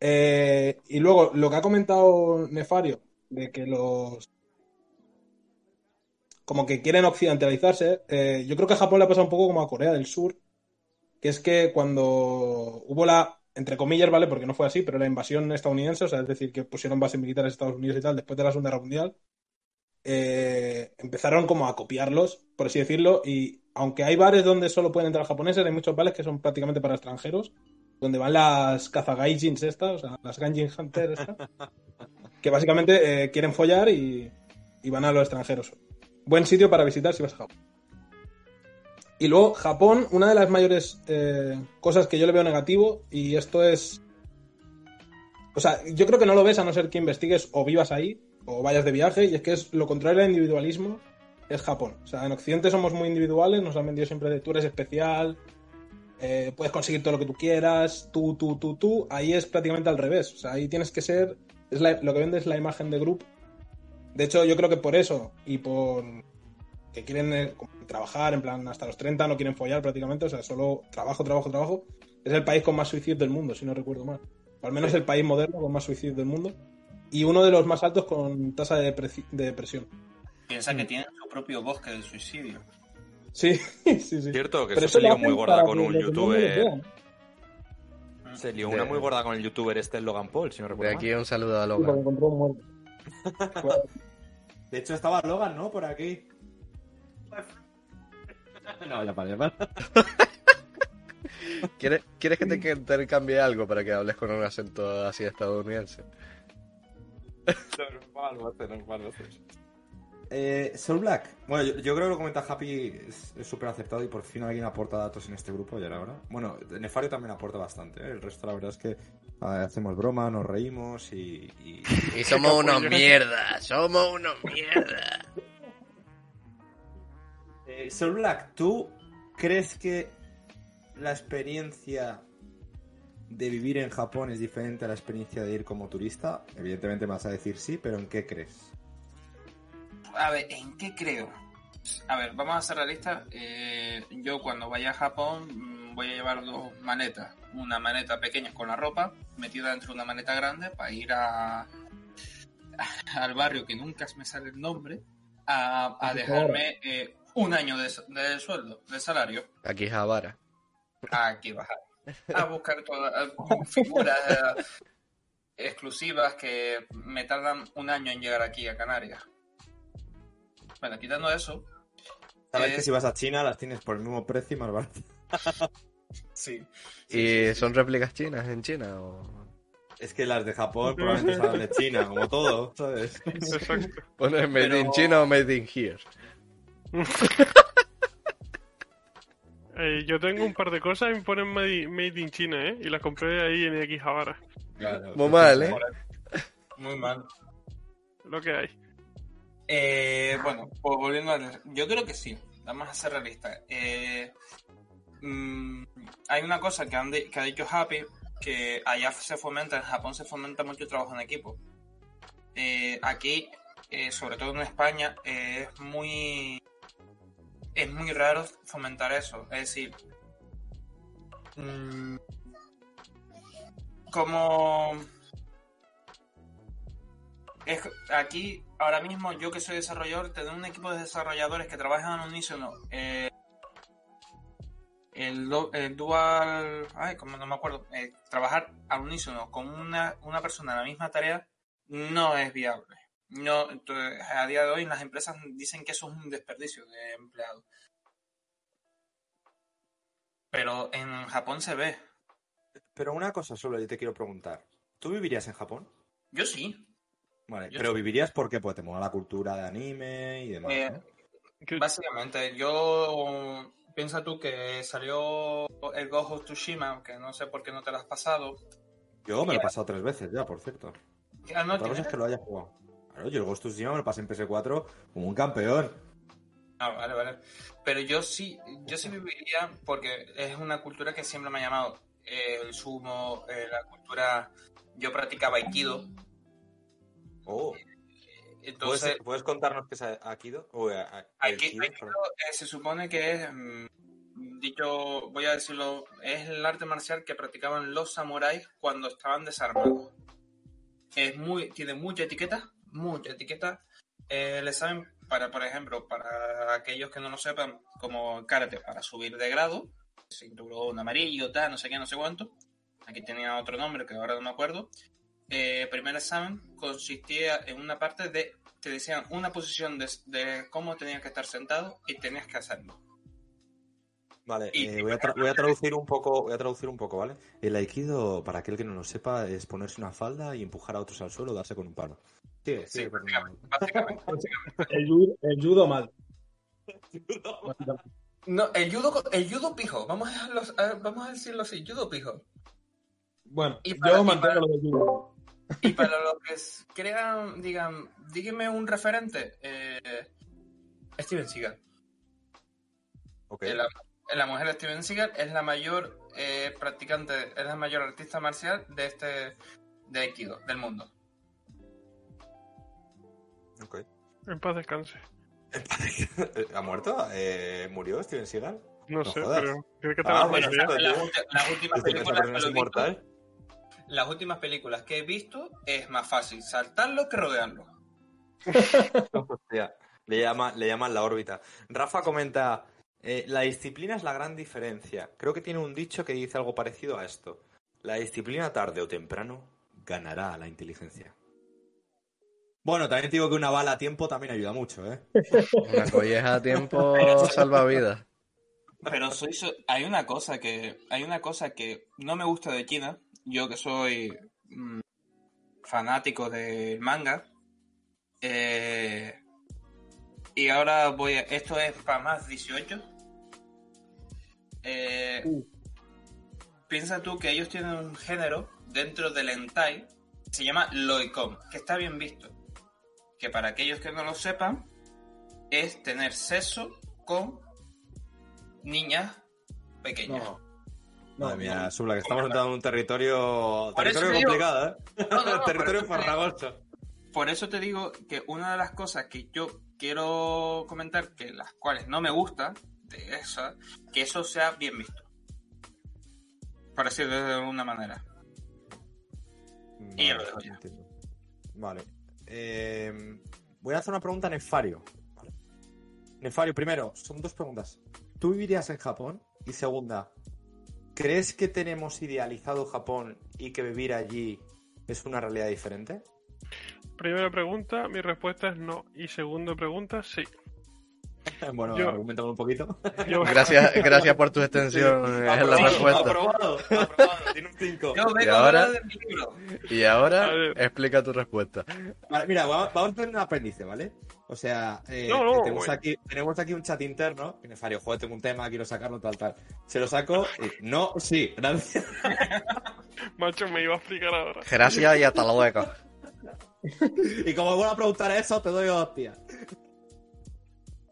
Eh, y luego, lo que ha comentado Nefario, de que los... como que quieren occidentalizarse, eh, yo creo que a Japón le ha pasado un poco como a Corea del Sur, que es que cuando hubo la, entre comillas, ¿vale? Porque no fue así, pero la invasión estadounidense, o sea, es decir, que pusieron bases militares a Estados Unidos y tal, después de la Segunda Guerra Mundial, Eh, empezaron como a copiarlos, por así decirlo, y aunque hay bares donde solo pueden entrar japoneses, hay muchos bares que son prácticamente para extranjeros, donde van las cazagaijins estas, o sea, las ganjin hunter estas, que básicamente eh, quieren follar y, y van a los extranjeros. Buen sitio para visitar si vas a Japón. Y luego, Japón, una de las mayores eh, cosas que yo le veo negativo, y esto es... O sea, yo creo que no lo ves a no ser que investigues o vivas ahí, o vayas de viaje, y es que es lo contrario al individualismo, es Japón. O sea, en Occidente somos muy individuales, nos han vendido siempre de tú eres especial, eh, puedes conseguir todo lo que tú quieras, tú, tú, tú, tú. Ahí es prácticamente al revés. O sea, ahí tienes que ser... Es la, lo que vende es la imagen de grupo. De hecho, yo creo que por eso, y por que quieren eh, trabajar, en plan, hasta los treinta, no quieren follar prácticamente, o sea, solo trabajo, trabajo, trabajo. Es el país con más suicidios del mundo, si no recuerdo mal. O al menos el país moderno con más suicidios del mundo. Y uno de los más altos con tasa de, depres- de depresión. Piensa que tienen su propio bosque del suicidio. Sí, sí, sí. Cierto, que pero eso se lió muy gorda con un youtuber. Se lió una muy gorda con el youtuber este, Logan Paul, si no recuerdo. De aquí un saludo a Logan. De hecho, estaba Logan, ¿no? Por aquí. No, ya para, ya para. ¿Quieres, ¿Quieres que te intercambie algo para que hables con un acento así estadounidense? Normal, va a ser, normal, va a ser. Eh, Soul Black. Bueno, yo, yo creo que lo comenta Happy, es súper aceptado y por fin alguien aporta datos en este grupo, ya era hora. Bueno, Nefario también aporta bastante, ¿eh? El resto la verdad es que eh, hacemos broma, nos reímos y... Y, y somos unos mierda, somos unos mierda. eh, Soul Black, ¿tú crees que la experiencia de vivir en Japón es diferente a la experiencia de ir como turista? Evidentemente me vas a decir sí, pero ¿en qué crees? A ver, ¿en qué creo? A ver, vamos a ser realistas. Eh, yo cuando vaya a Japón voy a llevar dos maletas. Una maleta pequeña con la ropa metida dentro de una maleta grande para ir a, a al barrio que nunca me sale el nombre a, a dejarme eh, un año de, de sueldo, de salario. Aquí es Habara. Aquí bajar. A buscar todas figuras exclusivas que me tardan un año en llegar aquí a Canarias. Bueno, quitando eso... Sabes es... que si vas a China las tienes por el mismo precio y más barato. Sí. ¿Y sí, sí, son sí. réplicas chinas en China o...? Es que las de Japón probablemente salen de China, como todo, ¿sabes? Exacto. Pones made Pero... in China o made in here. Eh, yo tengo un par de cosas y me ponen made, made in China, ¿eh? Y las compré ahí en Akihabara. Claro, muy mal, ¿eh? Muy mal. Lo que hay. Eh, bueno, pues volviendo a... Yo creo que sí, vamos a ser realistas. Eh, mmm, hay una cosa que, han de, que ha dicho Happy, que allá se fomenta, en Japón se fomenta mucho el trabajo en equipo. Eh, aquí, eh, sobre todo en España, eh, es muy... Es muy raro fomentar eso. Es decir, mmm, como es, aquí ahora mismo yo que soy desarrollador, tener un equipo de desarrolladores que trabajan en unísono, eh, el, do, el dual, ay, como no me acuerdo, eh, trabajar al unísono con una, una persona en la misma tarea no es viable. No, entonces, a día de hoy las empresas dicen que eso es un desperdicio de empleados. Pero en Japón se ve. Pero una cosa solo yo te quiero preguntar. ¿Tú vivirías en Japón? Yo sí. Vale, yo pero sí. ¿Vivirías porque pues, te mola la cultura de anime y demás? Eh, ¿no? Básicamente, yo... Piensa tú que salió el Ghost of Tsushima, que no sé por qué no te lo has pasado. Yo me lo he pasado tres veces ya, por cierto. Ah, no, otra cosa es que lo hayas jugado. Claro, yo el Ghost of Tsushima me lo pasé en P S cuatro como un campeón. Ah, vale, vale. Pero yo sí, yo sí viviría porque es una cultura que siempre me ha llamado. Eh, el sumo, eh, la cultura... Yo practicaba Aikido. Oh. Entonces, ¿Puedes, ¿puedes contarnos qué es Aikido? O, a, a, Aikido, Aikido eh, se supone que es, mmm, dicho, voy a decirlo, es el arte marcial que practicaban los samuráis cuando estaban desarmados. Es muy, tiene mucha etiqueta. Mucha etiqueta, eh, le saben para, por ejemplo, para aquellos que no lo sepan, como karate para subir de grado, cinturón amarillo, tal, no sé qué, no sé cuánto. Aquí tenía otro nombre que ahora no me acuerdo. Eh, primer examen consistía en una parte de, te decían una posición de, de cómo tenías que estar sentado y tenías que hacerlo. Vale, eh, voy, a tra- voy a traducir un poco, voy a traducir un poco, ¿vale? El Aikido, para aquel que no lo sepa, es ponerse una falda y empujar a otros al suelo o darse con un palo. Sí, sí, sí básicamente, básicamente, básicamente. El, judo, el judo mal. El judo mal. No, el judo, el judo pijo. Vamos a, los, a, vamos a decirlo así, judo pijo. Bueno, y para, yo mantengo lo del judo. Y para los que crean, digan, díganme un referente. Eh, Steven Seagal. Okay. El, La mujer de Steven Seagal es la mayor eh, practicante, es la mayor artista marcial de este de Aikido, del mundo. Ok. En paz descanse. ¿Ha muerto? Eh, ¿Murió Steven Seagal? No, no sé, jodas. Pero creo que te ah, bueno, la, la, las últimas películas que visto, las últimas películas que he visto es más fácil saltarlo que rodearlo. Hostia, le llama, le llaman la órbita. Rafa comenta. Eh, la disciplina es la gran diferencia. Creo que tiene un dicho que dice algo parecido a esto. La disciplina tarde o temprano ganará a la inteligencia. Bueno, también digo que una bala a tiempo también ayuda mucho, ¿eh? Una colleja a tiempo salva vidas. Pero soy, soy, hay una cosa que hay una cosa que no me gusta de China. Yo que soy mmm, fanático del manga. Eh, y ahora voy a... Esto es para más dieciocho. Eh, uh. Piensa tú que ellos tienen un género dentro del hentai que se llama loicom, que está bien visto, que para aquellos que no lo sepan es tener sexo con niñas pequeñas. No, no, madre mía, Subla, que estamos entrando en un territorio territorio complicado, ¿eh? No, no, no, territorio farragoso. Por eso te digo que una de las cosas que yo quiero comentar, que las cuales no me gusta de esa, que eso sea bien visto. Para decirlo de alguna manera. Vale, y lo dejo ya. Vale. Eh, voy a hacer una pregunta a Nefario. Vale. Nefario, primero, son dos preguntas. ¿Tú vivirías en Japón? Y segunda, ¿crees que tenemos idealizado Japón y que vivir allí ¿Es una realidad diferente? Primera pregunta, mi respuesta es no. Y segunda pregunta, sí. Bueno, yo, argumentame un poquito. Yo... Gracias, gracias por tu extensión. Es la respuesta. Aprobado, aprobado. Tiene un cinco. Y ahora, y ahora explica tu respuesta. Vale, mira, vamos, vamos a tener un apéndice, ¿vale? O sea, eh, no, no, tenemos, aquí, tenemos aquí un chat interno. Nefario, joder, tengo un tema, quiero sacarlo, tal, tal. Se lo saco. Eh, no, sí, gracias. Macho, me iba a explicar ahora. Gracias y hasta luego. Y como me voy a preguntar eso, te doy hostia.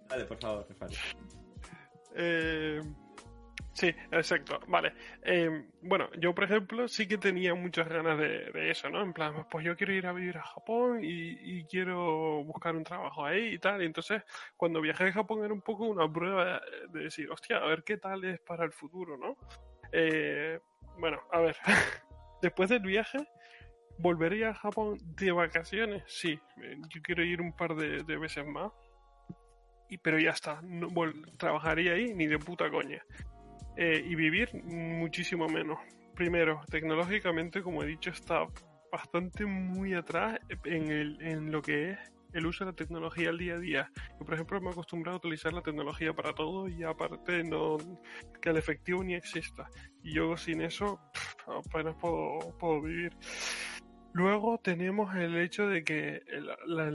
Vale, por favor, Nefario. Eh, sí, exacto, vale. Eh, bueno, yo, por ejemplo, sí que tenía muchas ganas de, de eso, ¿no? En plan, pues yo quiero ir a vivir a Japón y, y quiero buscar un trabajo ahí y tal. Y entonces, cuando viajé a Japón era un poco una prueba de decir, hostia, a ver qué tal es para el futuro, ¿no? Eh, bueno, a ver, después del viaje... ¿Volvería a Japón de vacaciones? Sí, yo quiero ir un par de, de veces más. Y, pero ya está, no vol- trabajaría ahí ni de puta coña. Eh, y vivir muchísimo menos. Primero, tecnológicamente, como he dicho, está bastante muy atrás en, el, en lo que es el uso de la tecnología al día a día. Yo, por ejemplo, me he acostumbrado a utilizar la tecnología para todo y aparte no que el efectivo ni exista. Y yo sin eso pff, apenas puedo, puedo vivir. Luego tenemos el hecho de que la, la,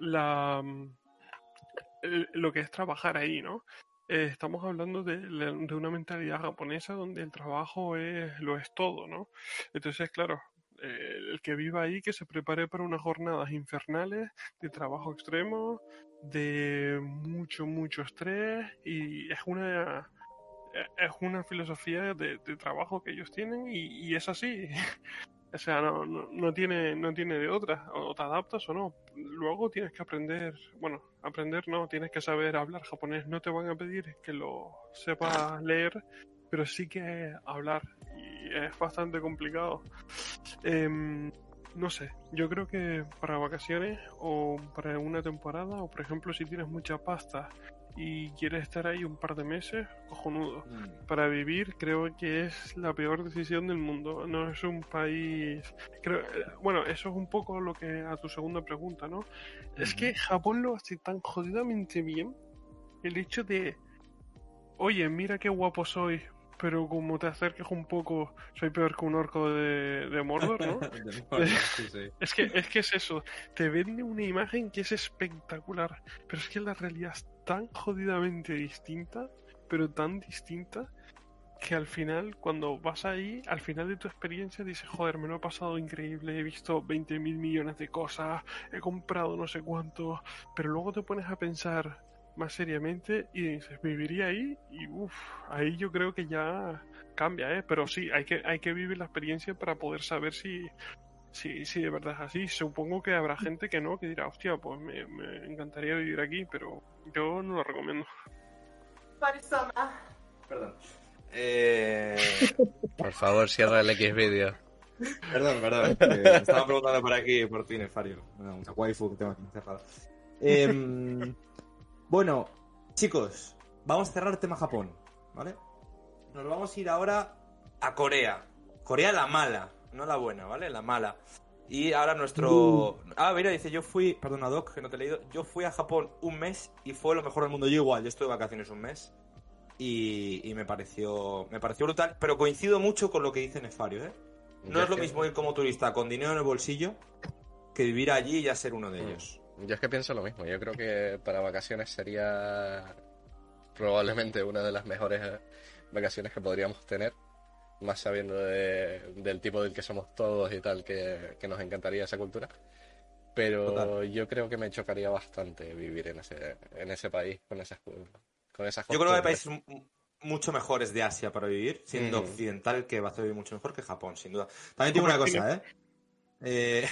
la, el, lo que es trabajar ahí, ¿no? Eh, estamos hablando de, de una mentalidad japonesa donde el trabajo es lo es todo, ¿no? Entonces, claro, eh, el que viva ahí que se prepare para unas jornadas infernales de trabajo extremo, de mucho, mucho estrés y es una... Es una filosofía de, de trabajo que ellos tienen y, y es así. O sea, no, no, no tiene no tiene de otra. O te adaptas o no. Luego tienes que aprender... Bueno, aprender no. Tienes que saber hablar japonés. No te van a pedir que lo sepas leer, pero sí que hablar. Y es bastante complicado. Eh, no sé. Yo creo que para vacaciones o para una temporada o, por ejemplo, si tienes mucha pasta... y quieres estar ahí un par de meses, cojonudo. Mm. Para vivir creo que es la peor decisión del mundo. No es un país... creo Bueno, eso es un poco lo que a tu segunda pregunta, ¿no? Mm. Es que Japón lo hace tan jodidamente bien el hecho de... Oye, mira qué guapo soy, pero como te acerques un poco, soy peor que un orco de, de Mordor, ¿no? De Mordor, sí, sí. Es que, es que es eso. Te vende una imagen que es espectacular, pero es que la realidad es tan jodidamente distinta, pero tan distinta, que al final, cuando vas ahí, al final de tu experiencia dices, joder, me lo he pasado increíble, he visto veinte mil millones de cosas, he comprado no sé cuántos, pero luego te pones a pensar más seriamente y dices, viviría ahí y uff, ahí yo creo que ya cambia, ¿eh? Pero sí, hay que, hay que vivir la experiencia para poder saber si... Sí, sí, de verdad es así. Supongo que habrá gente que no, que dirá, hostia, pues me, me encantaría vivir aquí, pero yo no lo recomiendo. Perdón. Eh... Por favor, cierra el X-Video. Perdón, perdón. Eh, me estaban preguntando por aquí, por ti, Nefario. Bueno, una waifu que tengo aquí encerrada. Eh, bueno, chicos, vamos a cerrar el tema Japón, ¿vale? Nos vamos a ir ahora a Corea. Corea la mala. No la buena, ¿vale? La mala. Y ahora nuestro... Uh. Ah, mira, dice, yo fui... Perdona, Doc, que no te he leído. Yo fui a Japón un mes y fue lo mejor del mundo. Yo igual, yo estuve de vacaciones un mes y, y me pareció me pareció brutal, pero coincido mucho con lo que dice Nefario, ¿eh? No es, es lo que... mismo ir como turista con dinero en el bolsillo que vivir allí y ya ser uno de mm. ellos. Yo es que pienso lo mismo. Yo creo que para vacaciones sería probablemente una de las mejores vacaciones que podríamos tener. Más sabiendo de, del tipo del que somos todos y tal, que, que nos encantaría esa cultura. Pero Total. Yo creo que me chocaría bastante vivir en ese en ese país, con esas, con esas Yo creo que hay países m- mucho mejores de Asia para vivir, siendo mm. occidental, que va a vivir mucho mejor que Japón, sin duda. También digo una cosa, ¿eh? eh,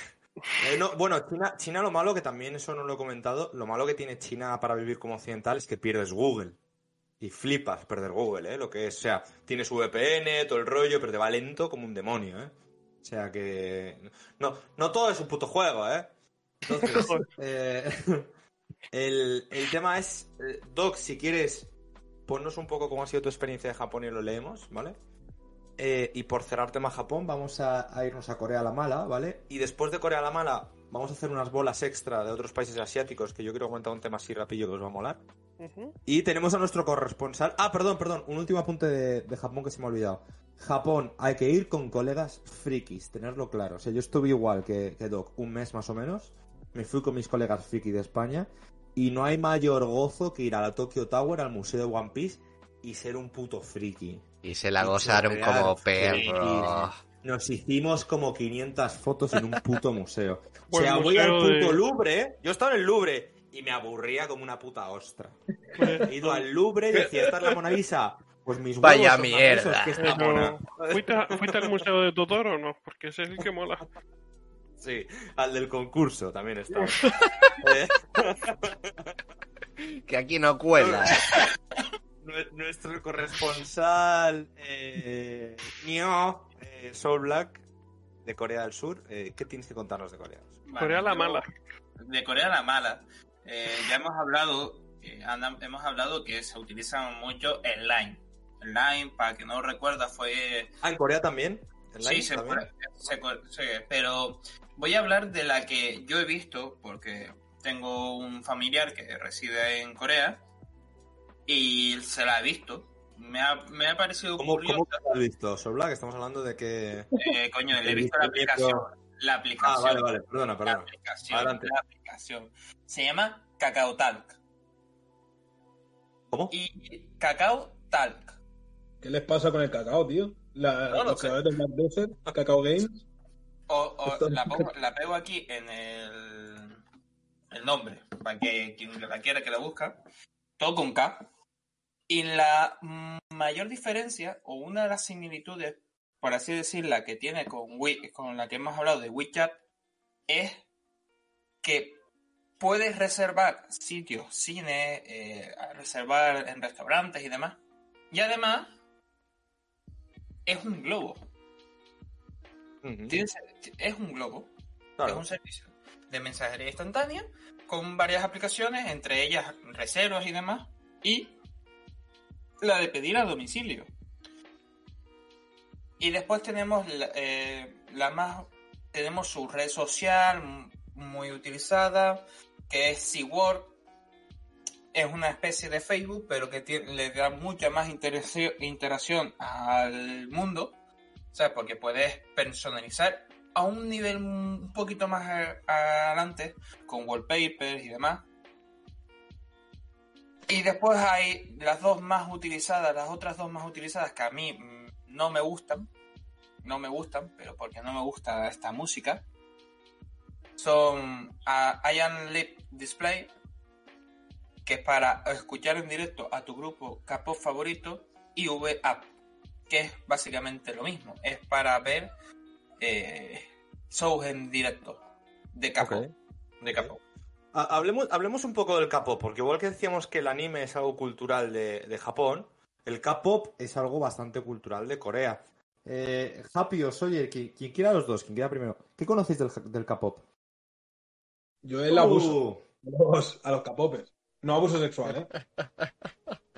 eh no, bueno, China, China lo malo, que también eso no lo he comentado, lo malo que tiene China para vivir como occidental es que pierdes Google. Y flipas perder Google, ¿eh? Lo que es, o sea, tienes V P N, todo el rollo, pero te va lento como un demonio, ¿eh? O sea que... No, no todo es un puto juego, ¿eh? Entonces, eh, el, el tema es... Eh, Doc, si quieres, ponnos un poco cómo ha sido tu experiencia de Japón y lo leemos, ¿vale? Eh, y por cerrar tema Japón, vamos a, a irnos a Corea la Mala, ¿vale? Y después de Corea la Mala, vamos a hacer unas bolas extra de otros países asiáticos, que yo quiero comentar un tema así rapillo que os va a molar. Uh-huh. Y tenemos a nuestro corresponsal... Ah, perdón, perdón, un último apunte de, de Japón que se me ha olvidado. Japón, hay que ir con colegas frikis, tenerlo claro. O sea, yo estuve igual que, que Doc, un mes más o menos. Me fui con mis colegas frikis de España. Y no hay mayor gozo que ir a la Tokyo Tower, al Museo de One Piece, y ser un puto friki. Y se la y gozaron como perro. Nos hicimos como quinientas fotos en un puto museo. O sea, voy al puto de... Louvre. Yo estaba en el Louvre y me aburría como una puta ostra. He ido al Louvre y decía, ¿esta es la Mona Lisa? Pues mis huevos. Vaya mierda. Pero, ¿fuiste, ¿Fuiste al Museo de Totoro o no? Porque ese es el que mola. Sí, al del concurso también está. ¿Eh? Que aquí no cuela. Nuestro corresponsal eh, Nio, eh, Soul Black, de Corea del Sur. Eh, ¿Qué tienes que contarnos de Corea del Sur? Vale, Corea la yo, Mala. De Corea la Mala. Eh, ya hemos hablado eh, hemos hablado que se utilizan mucho el Line. El Line, para que no recuerda, fue... Ah, ¿en Corea también? Sí, se, se, se, pero voy a hablar de la que yo he visto, porque tengo un familiar que reside en Corea y se la ha visto. Me ha, me ha parecido ¿Cómo, curioso. ¿Cómo la has visto, Sobla? Que estamos hablando de que... Eh, coño, le he visto la aplicación. La aplicación. Ah, vale, vale, perdona, perdona. La aplicación, adelante. La aplicación. Se llama Kakao Talk. ¿Cómo? Y Kakao Talk. ¿Qué les pasa con el cacao, tío? La, no, los creadores del Black Desert, Cacao Games. O, o la, pongo, la pego aquí en el, el nombre, para que quien la quiera que la busca. Todo con K. Y la mayor diferencia, o una de las similitudes, por así decir, la que tiene con, We, con la que hemos hablado de WeChat, es que puedes reservar sitios, cine, eh, reservar en restaurantes y demás. Y además... Es un globo. Uh-huh. Tienes, es un globo. Claro. Es un servicio de mensajería instantánea con varias aplicaciones, entre ellas reservas y demás, y la de pedir a domicilio. Y después tenemos la, eh, la más... Tenemos su red social muy utilizada, que es SeaWorld. Es una especie de Facebook, pero que tiene, le da mucha más interacción al mundo, ¿sabes? Porque puedes personalizar a un nivel un poquito más adelante, con wallpapers y demás. Y después hay las dos más utilizadas, las otras dos más utilizadas que a mí no me gustan, no me gustan, pero porque no me gusta esta música, son uh, Ian Lip Display, que es para escuchar en directo a tu grupo K-pop favorito, y V-App, que es básicamente lo mismo, es para ver eh, shows en directo de K-pop. Okay. De K-pop. Hablemos, hablemos un poco del K-pop, porque igual que decíamos que el anime es algo cultural de, de Japón, el K-pop es algo bastante cultural de Corea. Eh, Happy o Soyer, quien, quien quiera los dos, quien quiera primero, ¿qué conocéis del, del K-pop? Yo el abuso uh. a los K-popes. No abuso sexual, ¿eh?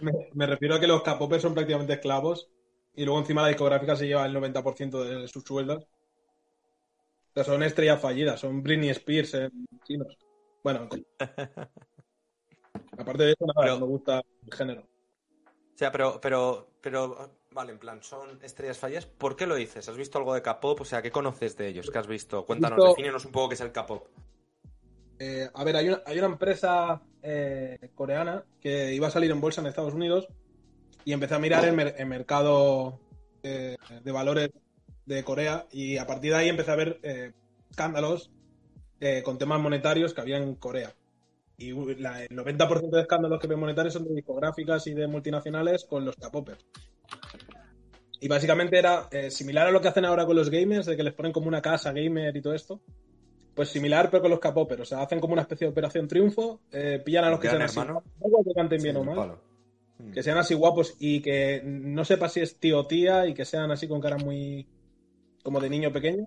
Me, me refiero a que los K-popers son prácticamente esclavos y luego encima la discográfica se lleva el noventa por ciento de sus sueldos. O sea, son estrellas fallidas, son Britney Spears en chinos. Bueno, en... aparte de eso, nada, pero... no me gusta el género. O sea, pero, pero, pero, vale, en plan, son estrellas fallidas. ¿Por qué lo dices? ¿Has visto algo de K-pop? O sea, ¿qué conoces de ellos? ¿Qué has visto? Cuéntanos, visto... defínenos un poco qué es el K-pop. Eh, a ver, hay una, hay una empresa eh, coreana que iba a salir en bolsa en Estados Unidos y empecé a mirar el, mer- el mercado eh, de valores de Corea y a partir de ahí empecé a ver eh, escándalos eh, con temas monetarios que había en Corea. Y la, el noventa por ciento de escándalos que ven monetarios son de discográficas y de multinacionales con los K-popers. Y básicamente era eh, similar a lo que hacen ahora con los gamers, de que les ponen como una casa gamer y todo esto. Pues similar, pero con los K-popers. O sea, hacen como una especie de operación triunfo, eh, pillan a los que sean así, hermano, guapos, que canten bien o mal, que sean así guapos y que no sepa si es tío o tía y que sean así con cara muy... como de niño pequeño.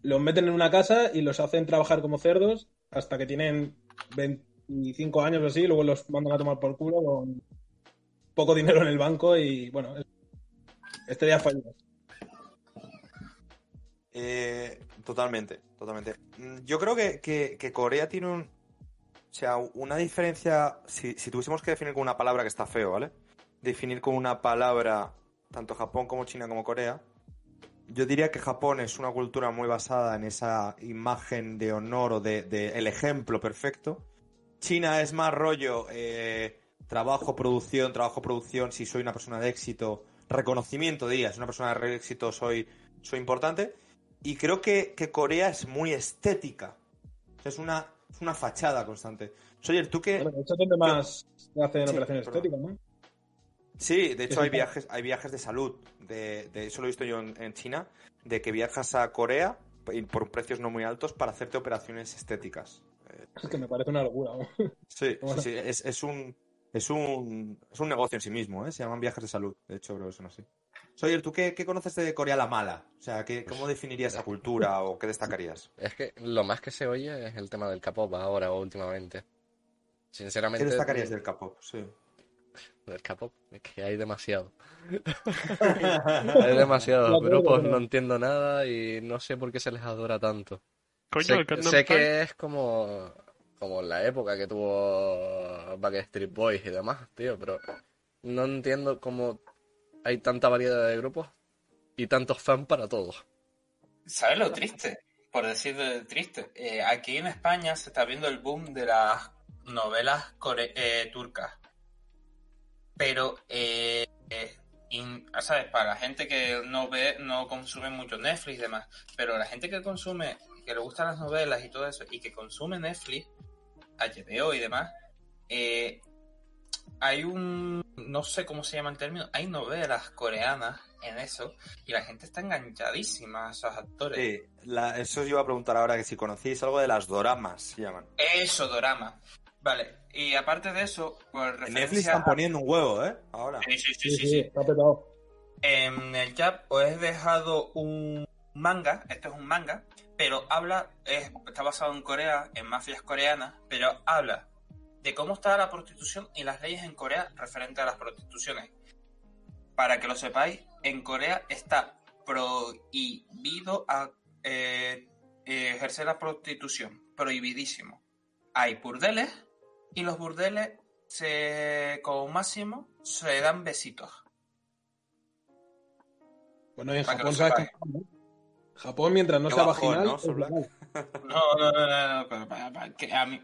Los meten en una casa y los hacen trabajar como cerdos hasta que tienen veinticinco años o así, luego los mandan a tomar por culo con poco dinero en el banco y, bueno, estrellas fallidas. Eh, totalmente, totalmente. Yo creo que, que, que Corea tiene un... O sea, una diferencia... Si, si tuviésemos que definir con una palabra, que está feo, ¿vale? Definir con una palabra tanto Japón como China como Corea, yo diría que Japón es una cultura muy basada en esa imagen de honor o de, de el ejemplo perfecto. China es más rollo eh, trabajo, producción, trabajo, producción, si soy una persona de éxito, reconocimiento, diría, si soy una persona de éxito soy, soy importante. Y creo que, que Corea es muy estética. O sea, es una, es una fachada constante. Soyer, tú que... Bueno, de hecho, ¿dónde más hacen operaciones estéticas, no? Sí, de hecho hay viajes, hay viajes de salud, de, de eso lo he visto yo en, en China, de que viajas a Corea por precios no muy altos para hacerte operaciones estéticas. Es que me parece una locura, ¿no? Sí, bueno. sí, sí, es, es un es un es un negocio en sí mismo, ¿eh? Se llaman viajes de salud, de hecho creo que son así. Soyer, ¿tú qué, qué conoces de Corea la mala? O sea, ¿qué, ¿cómo definirías la cultura o qué destacarías? Es que lo más que se oye es el tema del K-pop ahora o últimamente. Sinceramente. ¿Qué destacarías del K-pop? Sí. Del K-pop, es que hay demasiado. Hay demasiados grupos, no entiendo nada y no sé por qué se les adora tanto. Coño, sé, el sé que es como, como la época que tuvo Backstreet Boys y demás, tío, pero no entiendo cómo hay tanta variedad de grupos y tantos fans para todos. ¿Sabes lo triste? Por decir triste, eh, aquí en España se está viendo el boom de las novelas core- eh, turcas. Pero, eh, eh, in, ¿sabes? Para la gente que no ve, no consume mucho Netflix y demás, pero la gente que consume, que le gustan las novelas y todo eso, y que consume Netflix, H B O y demás, eh, hay un, no sé cómo se llama el término, hay novelas coreanas en eso, y la gente está enganchadísima a esos actores. Sí, la, eso yo iba a preguntar ahora, que si conocéis algo de las doramas, se llaman. Eso, doramas. Vale, y aparte de eso, por referencia... Netflix están poniendo un huevo, ¿eh? Ahora. Sí, sí, sí, sí. sí, sí. Está petado. En el chat os he dejado un manga, esto es un manga, pero habla, es, está basado en Corea, en mafias coreanas, pero habla de cómo está la prostitución y las leyes en Corea referente a las prostituciones. Para que lo sepáis, en Corea está prohibido a, eh, ejercer la prostitución, prohibidísimo. Hay burdeles... Y los burdeles, se, como máximo, se dan besitos. Bueno, y en Japón, ¿sabes qué? Japón, mientras no sea vaginal... ¿no? no, no, no, no, no, pero para, para que a mí...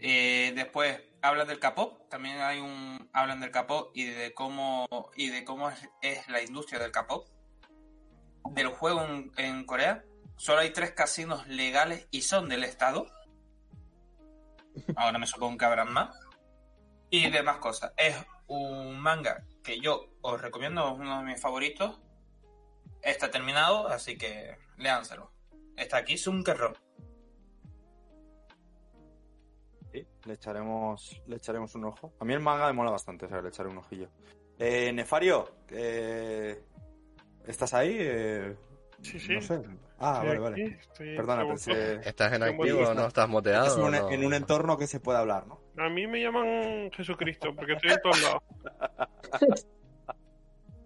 Eh, después, hablan del K-pop, también hay un... Hablan del K-pop y de cómo y de cómo es, es la industria del K-pop. Del juego en, en Corea, solo hay tres casinos legales y son del Estado. Ahora me supongo que habrán más. Y demás cosas. Es un manga que yo os recomiendo, es uno de mis favoritos. Está terminado, así que léanselo. Está aquí, Sunkerron. Sí, le echaremos, le echaremos un ojo. A mí el manga me mola bastante, o sea, le echaré un ojillo. Eh, Nefario, eh, ¿estás ahí? Eh, sí, sí. No sé. Ah, estoy vale, aquí, vale. Estoy Perdona, pensé... ¿Estás en activo o no? ¿Estás moteado? Estás en, un, no? en un entorno que se puede hablar, ¿no? A mí me llaman Jesucristo, porque estoy en todos lados.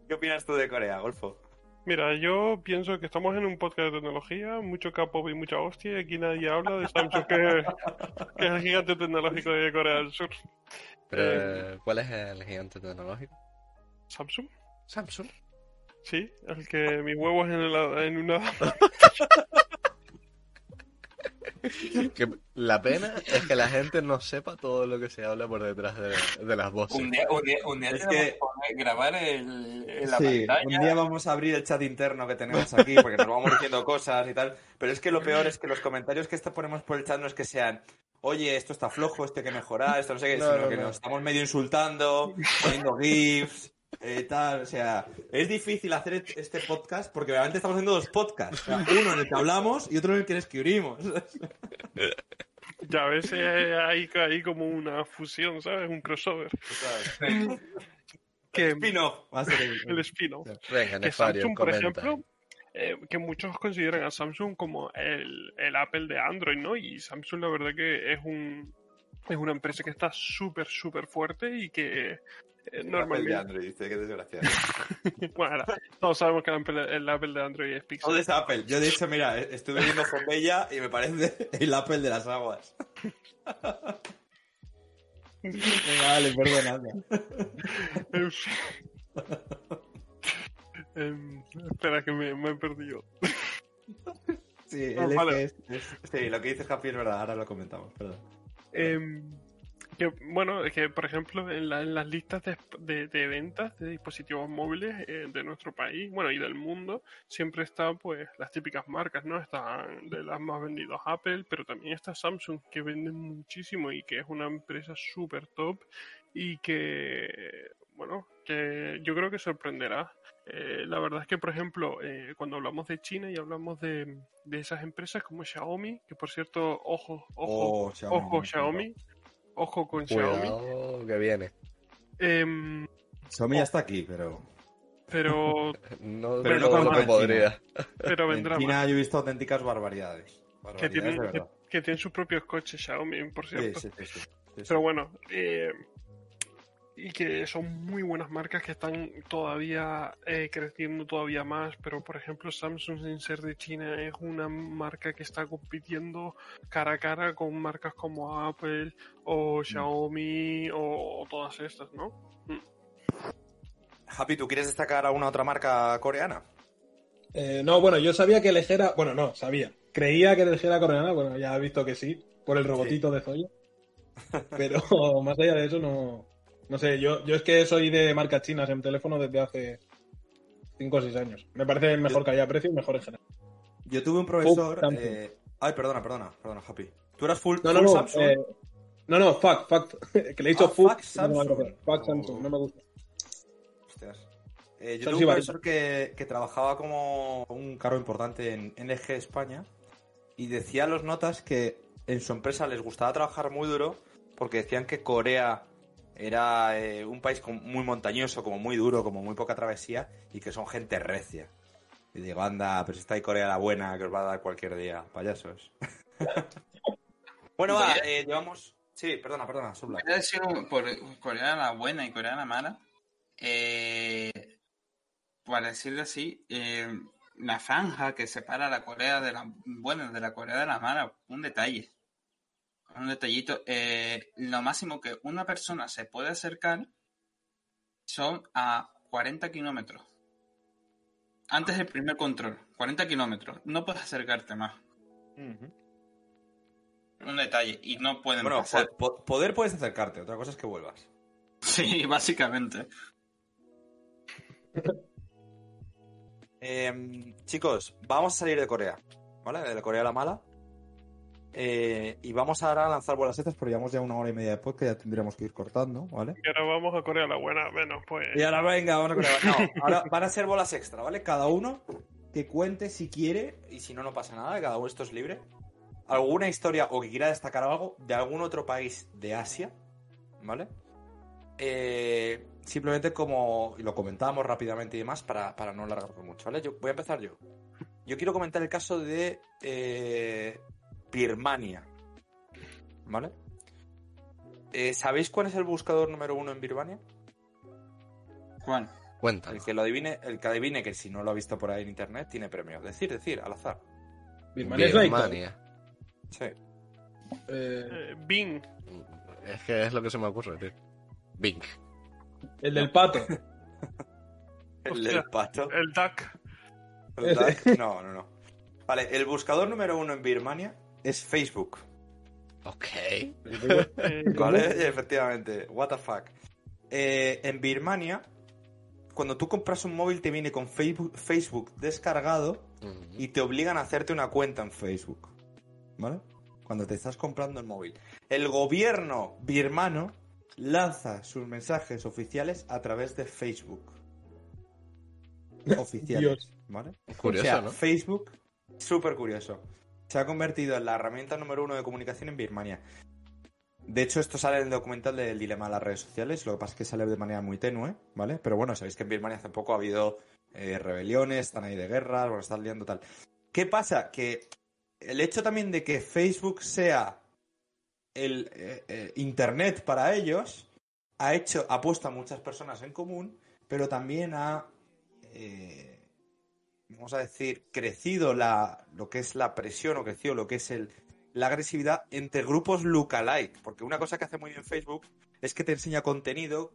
¿Qué opinas tú de Corea, Golfo? Mira, yo pienso que estamos en un podcast de tecnología, mucho K-pop y mucha hostia, y aquí nadie habla de Samsung, que, que es el gigante tecnológico de Corea del Sur. Pero, eh, ¿cuál es el gigante tecnológico? ¿Samsung? ¿Samsung? Sí, el que mis huevos en, el, en una... Que la pena es que la gente no sepa todo lo que se habla por detrás de, de las voces. Un día, un día, un día es que... vamos a grabar el, el la sí, pantalla. Un día vamos a abrir el chat interno que tenemos aquí porque nos vamos diciendo cosas y tal. Pero es que lo peor es que los comentarios que ponemos por el chat no es que sean... Oye, esto está flojo, este que mejorar, esto no sé qué, no, sino no, que no. Nos estamos medio insultando, poniendo gifs... Eh, tal, o sea, es difícil hacer este podcast porque realmente estamos haciendo dos podcasts, o sea, uno en el que hablamos y otro en el que escribimos. Ya a veces hay, hay como una fusión, ¿sabes? Un crossover. ¿Sabes? Que, el spin-off va a ser el, el spin-off. Venga, que Samsung, por comenta. Ejemplo, eh, que muchos consideran a Samsung como el, el Apple de Android, ¿no? Y Samsung la verdad que es un es una empresa que está súper, súper fuerte y que El Normal. Apple de Android, qué desgraciado. Bueno, ahora, todos sabemos que el Apple, el Apple de Android es Pixel. Todo es Apple. Yo, de hecho, mira, estuve viendo Pompeya y me parece el Apple de las aguas. Vale, perdonadme. En fin. Eh, espera, que me, me he perdido. Sí, no, vale. es, es, sí, lo que dices, Happy, es verdad. Ahora lo comentamos, perdón. Eh, que, bueno, es que, por ejemplo, en, la, en las listas de, de, de ventas de dispositivos móviles eh, de nuestro país, bueno, y del mundo, siempre están, pues, las típicas marcas, ¿no? Están de las más vendidas Apple, pero también está Samsung, que venden muchísimo y que es una empresa súper top y que, bueno, que yo creo que sorprenderá. Eh, la verdad es que, por ejemplo, eh, cuando hablamos de China y hablamos de, de esas empresas como Xiaomi, que por cierto, ojo, ojo, oh, Xiaomi, ojo Xiaomi, ojo con Cuidado Xiaomi. que viene. Eh, Xiaomi ya está aquí, pero... Pero... no, pero no como no podría. Pero vendrá en China más. Yo he visto auténticas barbaridades. barbaridades que, tienen, que, que tienen sus propios coches Xiaomi, por cierto. Sí, sí, sí, sí, sí, sí. Pero bueno... Eh, y que son muy buenas marcas que están todavía eh, creciendo todavía más, pero por ejemplo Samsung, sin ser de China, es una marca que está compitiendo cara a cara con marcas como Apple o Xiaomi o, o todas estas, ¿no? Happy, ¿tú quieres destacar a una otra marca coreana? Eh, no, bueno, yo sabía que L G era... Bueno, no, sabía. Creía que L G era coreana, bueno, ya he visto que sí, por el robotito sí. de Sawyer. Pero más allá de eso no... No sé, yo, yo es que soy de marcas chinas en teléfono desde hace cinco o seis años. Me parece mejor calidad de precio y mejor en general. Yo tuve un profesor... Eh... Ay, perdona, perdona, perdona, Happy. ¿Tú eras full, no, full no, Samsung? Eh... No, no, fuck, fuck. Que le he dicho ah, fuck, fuck Samsung. No fuck Samsung, oh. no me gusta. Hostias. Eh, yo Samsung tuve un profesor que, que trabajaba como un cargo importante en L G España y decía a los notas que en su empresa les gustaba trabajar muy duro porque decían que Corea... Era eh, un país muy montañoso, como muy duro, como muy poca travesía, y que son gente recia. Y digo, anda, pero si está ahí Corea la buena, que os va a dar cualquier día, payasos. Bueno, va, eh, llevamos... Sí, perdona, perdona, Subla. Voy a decir, por Corea la buena y Corea la mala, eh, para decirlo así, eh, la franja que separa la Corea de la buena de la Corea de la mala, un detalle. Un detallito, eh, lo máximo que una persona se puede acercar son a cuarenta kilómetros. Antes del primer control, cuarenta kilómetros. No puedes acercarte más. Uh-huh. Un detalle, y no pueden bueno, pasar. Po- poder puedes acercarte, otra cosa es que vuelvas. Sí, básicamente. eh, chicos, vamos a salir de Corea, ¿vale? De la Corea la mala. Eh, y vamos ahora a lanzar bolas estas, pero llevamos ya una hora y media después que ya tendríamos que ir cortando, ¿vale? Y ahora vamos a Corea la buena, menos pues. Y ahora venga, vamos a Corea la buena. No, ahora van a ser bolas extra, ¿vale? Cada uno que cuente si quiere, y si no, no pasa nada, cada uno esto es libre. Alguna historia o que quiera destacar algo de algún otro país de Asia, ¿vale? Eh, simplemente como lo comentábamos rápidamente y demás para, para no alargarlo mucho, ¿vale? Yo, voy a empezar yo. Yo quiero comentar el caso de... Eh, Birmania, ¿vale? Eh, ¿Sabéis cuál es el buscador número uno en Birmania? ¿Cuál? Cuéntanos. El que lo adivine, el que adivine que si no lo ha visto por ahí en internet tiene premio. Decir, decir, al azar. Birmania. Birmania. Sí. Eh, Bing. Es que es lo que se me ocurre, tío. Bing. El del pato. el Hostia, del pato. El duck. El duck. No, no, no. Vale, el buscador número uno en Birmania es Facebook. Ok. Vale, efectivamente. What the fuck. Eh, en Birmania, cuando tú compras un móvil te viene con Facebook, Facebook descargado uh-huh. y te obligan a hacerte una cuenta en Facebook. ¿Vale? Cuando te estás comprando el móvil. El gobierno birmano lanza sus mensajes oficiales a través de Facebook. Oficiales. Dios. ¿Vale? Es curioso, o sea, ¿no? Facebook... Súper curioso. Se ha convertido en la herramienta número uno de comunicación en Birmania. De hecho, esto sale en el documental del dilema de las redes sociales. Lo que pasa es que sale de manera muy tenue, ¿vale? Pero bueno, sabéis que en Birmania hace poco ha habido eh, rebeliones, están ahí de guerras, bueno, están liando tal. ¿Qué pasa? Que el hecho también de que Facebook sea el eh, eh, internet para ellos ha hecho, ha puesto a muchas personas en común, pero también ha, eh, vamos a decir, crecido la, lo que es la presión, o crecido lo que es el, la agresividad entre grupos lookalike. Porque una cosa que hace muy bien Facebook es que te enseña contenido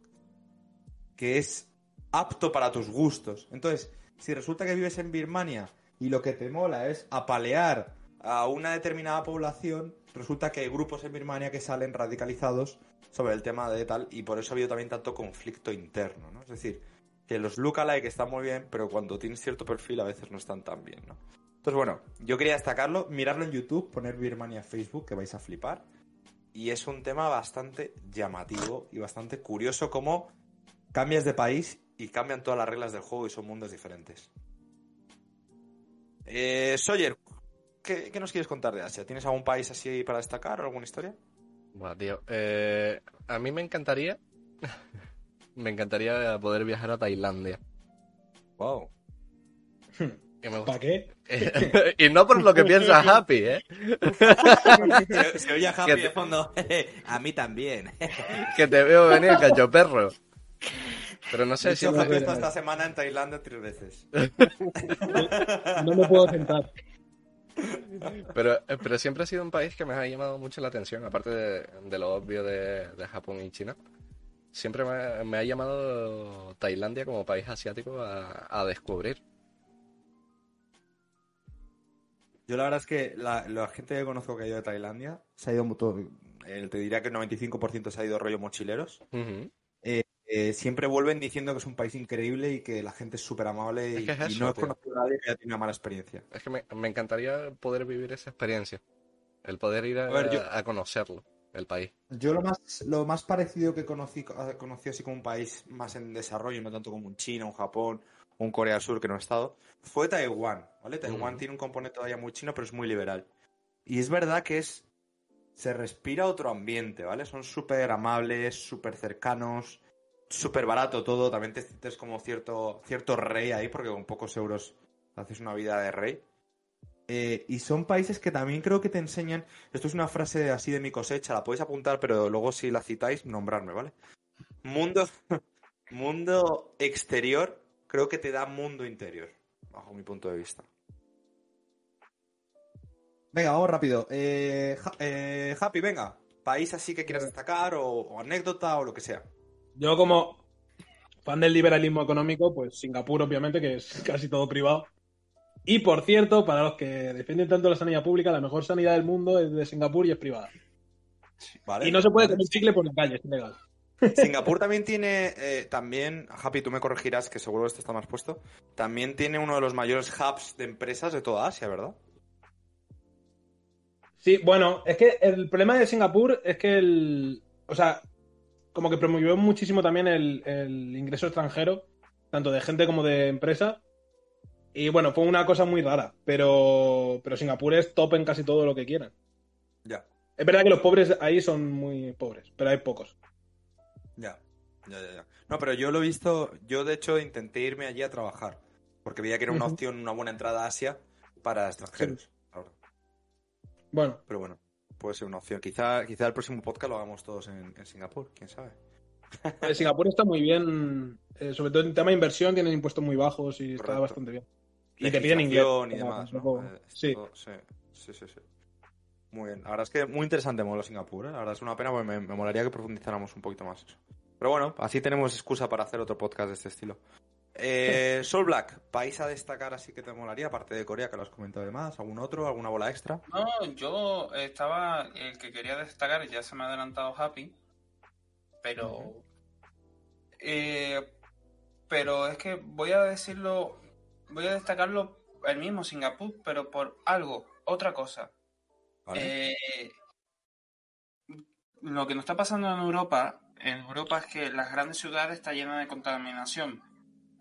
que es apto para tus gustos. Entonces, si resulta que vives en Birmania y lo que te mola es apalear a una determinada población, resulta que hay grupos en Birmania que salen radicalizados sobre el tema de tal, y por eso ha habido también tanto conflicto interno, ¿no? Es decir, que los lookalike están muy bien, pero cuando tienes cierto perfil a veces no están tan bien, ¿no? Entonces, bueno, yo quería destacarlo, mirarlo en YouTube, poner Birmania Facebook, que vais a flipar, y es un tema bastante llamativo y bastante curioso cómo cambias de país y cambian todas las reglas del juego y son mundos diferentes. Eh, Sawyer, ¿qué, ¿qué nos quieres contar de Asia? ¿Tienes algún país así para destacar o alguna historia? Bueno, tío, eh, a mí me encantaría me encantaría poder viajar a Tailandia. Wow. ¿Para qué? Y no por lo que piensa Happy, ¿eh? Se, se oye a Happy te... de fondo. A mí también. Que te veo venir, cacho perro. Pero no sé de si... Yo he estado esta semana en Tailandia tres veces. No me puedo sentar. Pero, pero siempre ha sido un país que me ha llamado mucho la atención, aparte de, de lo obvio de, de Japón y China. Siempre me, me ha llamado Tailandia como país asiático a, a descubrir. Yo la verdad es que la, la gente que conozco que ha ido a Tailandia se ha ido todo, eh, te diría que el noventa y cinco por ciento se ha ido rollo mochileros. Uh-huh. Eh, Eh, siempre vuelven diciendo que es un país increíble y que la gente es súper amable, es que es y, eso, y no es conocido a nadie que ya tiene una mala experiencia. Es que me, me encantaría poder vivir esa experiencia, el poder ir a, a, ver, yo, a conocerlo, el país. Yo lo más lo más parecido que conocí, conocí así como un país más en desarrollo, no tanto como un China, un Japón, un Corea del Sur que no he estado, fue Taiwán, ¿vale? Taiwán mm. tiene un componente todavía muy chino, pero es muy liberal. Y es verdad que es se respira otro ambiente, ¿vale? Son súper amables, súper cercanos, súper barato todo, también te sientes como cierto cierto rey ahí, porque con pocos euros haces una vida de rey. Eh, y son países que también creo que te enseñan, esto es una frase así de mi cosecha, la podéis apuntar, pero luego si la citáis, nombrarme, ¿vale? Mundo, mundo exterior creo que te da mundo interior, bajo mi punto de vista. Venga, vamos rápido. Eh, eh, Happy, venga, país así que quieras destacar o, o anécdota o lo que sea. Yo como fan del liberalismo económico, pues Singapur obviamente, que es casi todo privado. Y por cierto, para los que defienden tanto la sanidad pública, la mejor sanidad del mundo es de Singapur y es privada. Vale, y no se puede vale. comer chicle por la calle, es ilegal. Singapur también tiene, eh, también, Happy, tú me corregirás que seguro esto está más puesto, también tiene uno de los mayores hubs de empresas de toda Asia, ¿verdad? Sí, bueno, es que el problema de Singapur es que el... O sea... como que promovió muchísimo también el, el ingreso extranjero, tanto de gente como de empresa. Y bueno, fue una cosa muy rara, pero, pero Singapur es top en casi todo lo que quieran. Ya. Es verdad que los pobres ahí son muy pobres, pero hay pocos. Ya, ya, ya. ya. No, pero yo lo he visto, yo de hecho intenté irme allí a trabajar, porque veía que era una opción, una buena entrada a Asia para extranjeros. Sí. Ahora. Bueno. Pero bueno. Puede ser una opción. Quizá, quizá el próximo podcast lo hagamos todos en, en Singapur, quién sabe. Singapur está muy bien, eh, sobre todo en tema de inversión, tienen impuestos muy bajos y Correcto. Está bastante bien. Y te piden inglés. Y demás, ¿no? eh, sí. Todo, sí, sí, sí, sí. Muy bien. La verdad es que muy interesante mola Singapur, ¿eh? La verdad es una pena porque me, me molaría que profundizáramos un poquito más eso. Pero bueno, así tenemos excusa para hacer otro podcast de este estilo. Eh, Soul Black, país a destacar así que te molaría, aparte de Corea, que lo has comentado además, ¿algún otro? ¿Alguna bola extra? No, yo estaba, el que quería destacar, ya se me ha adelantado Happy, pero uh-huh. eh, pero es que voy a decirlo, voy a destacarlo el mismo Singapur, pero por algo, otra cosa. Vale. Eh, lo que nos está pasando en Europa, en Europa es que las grandes ciudades están llenas de contaminación.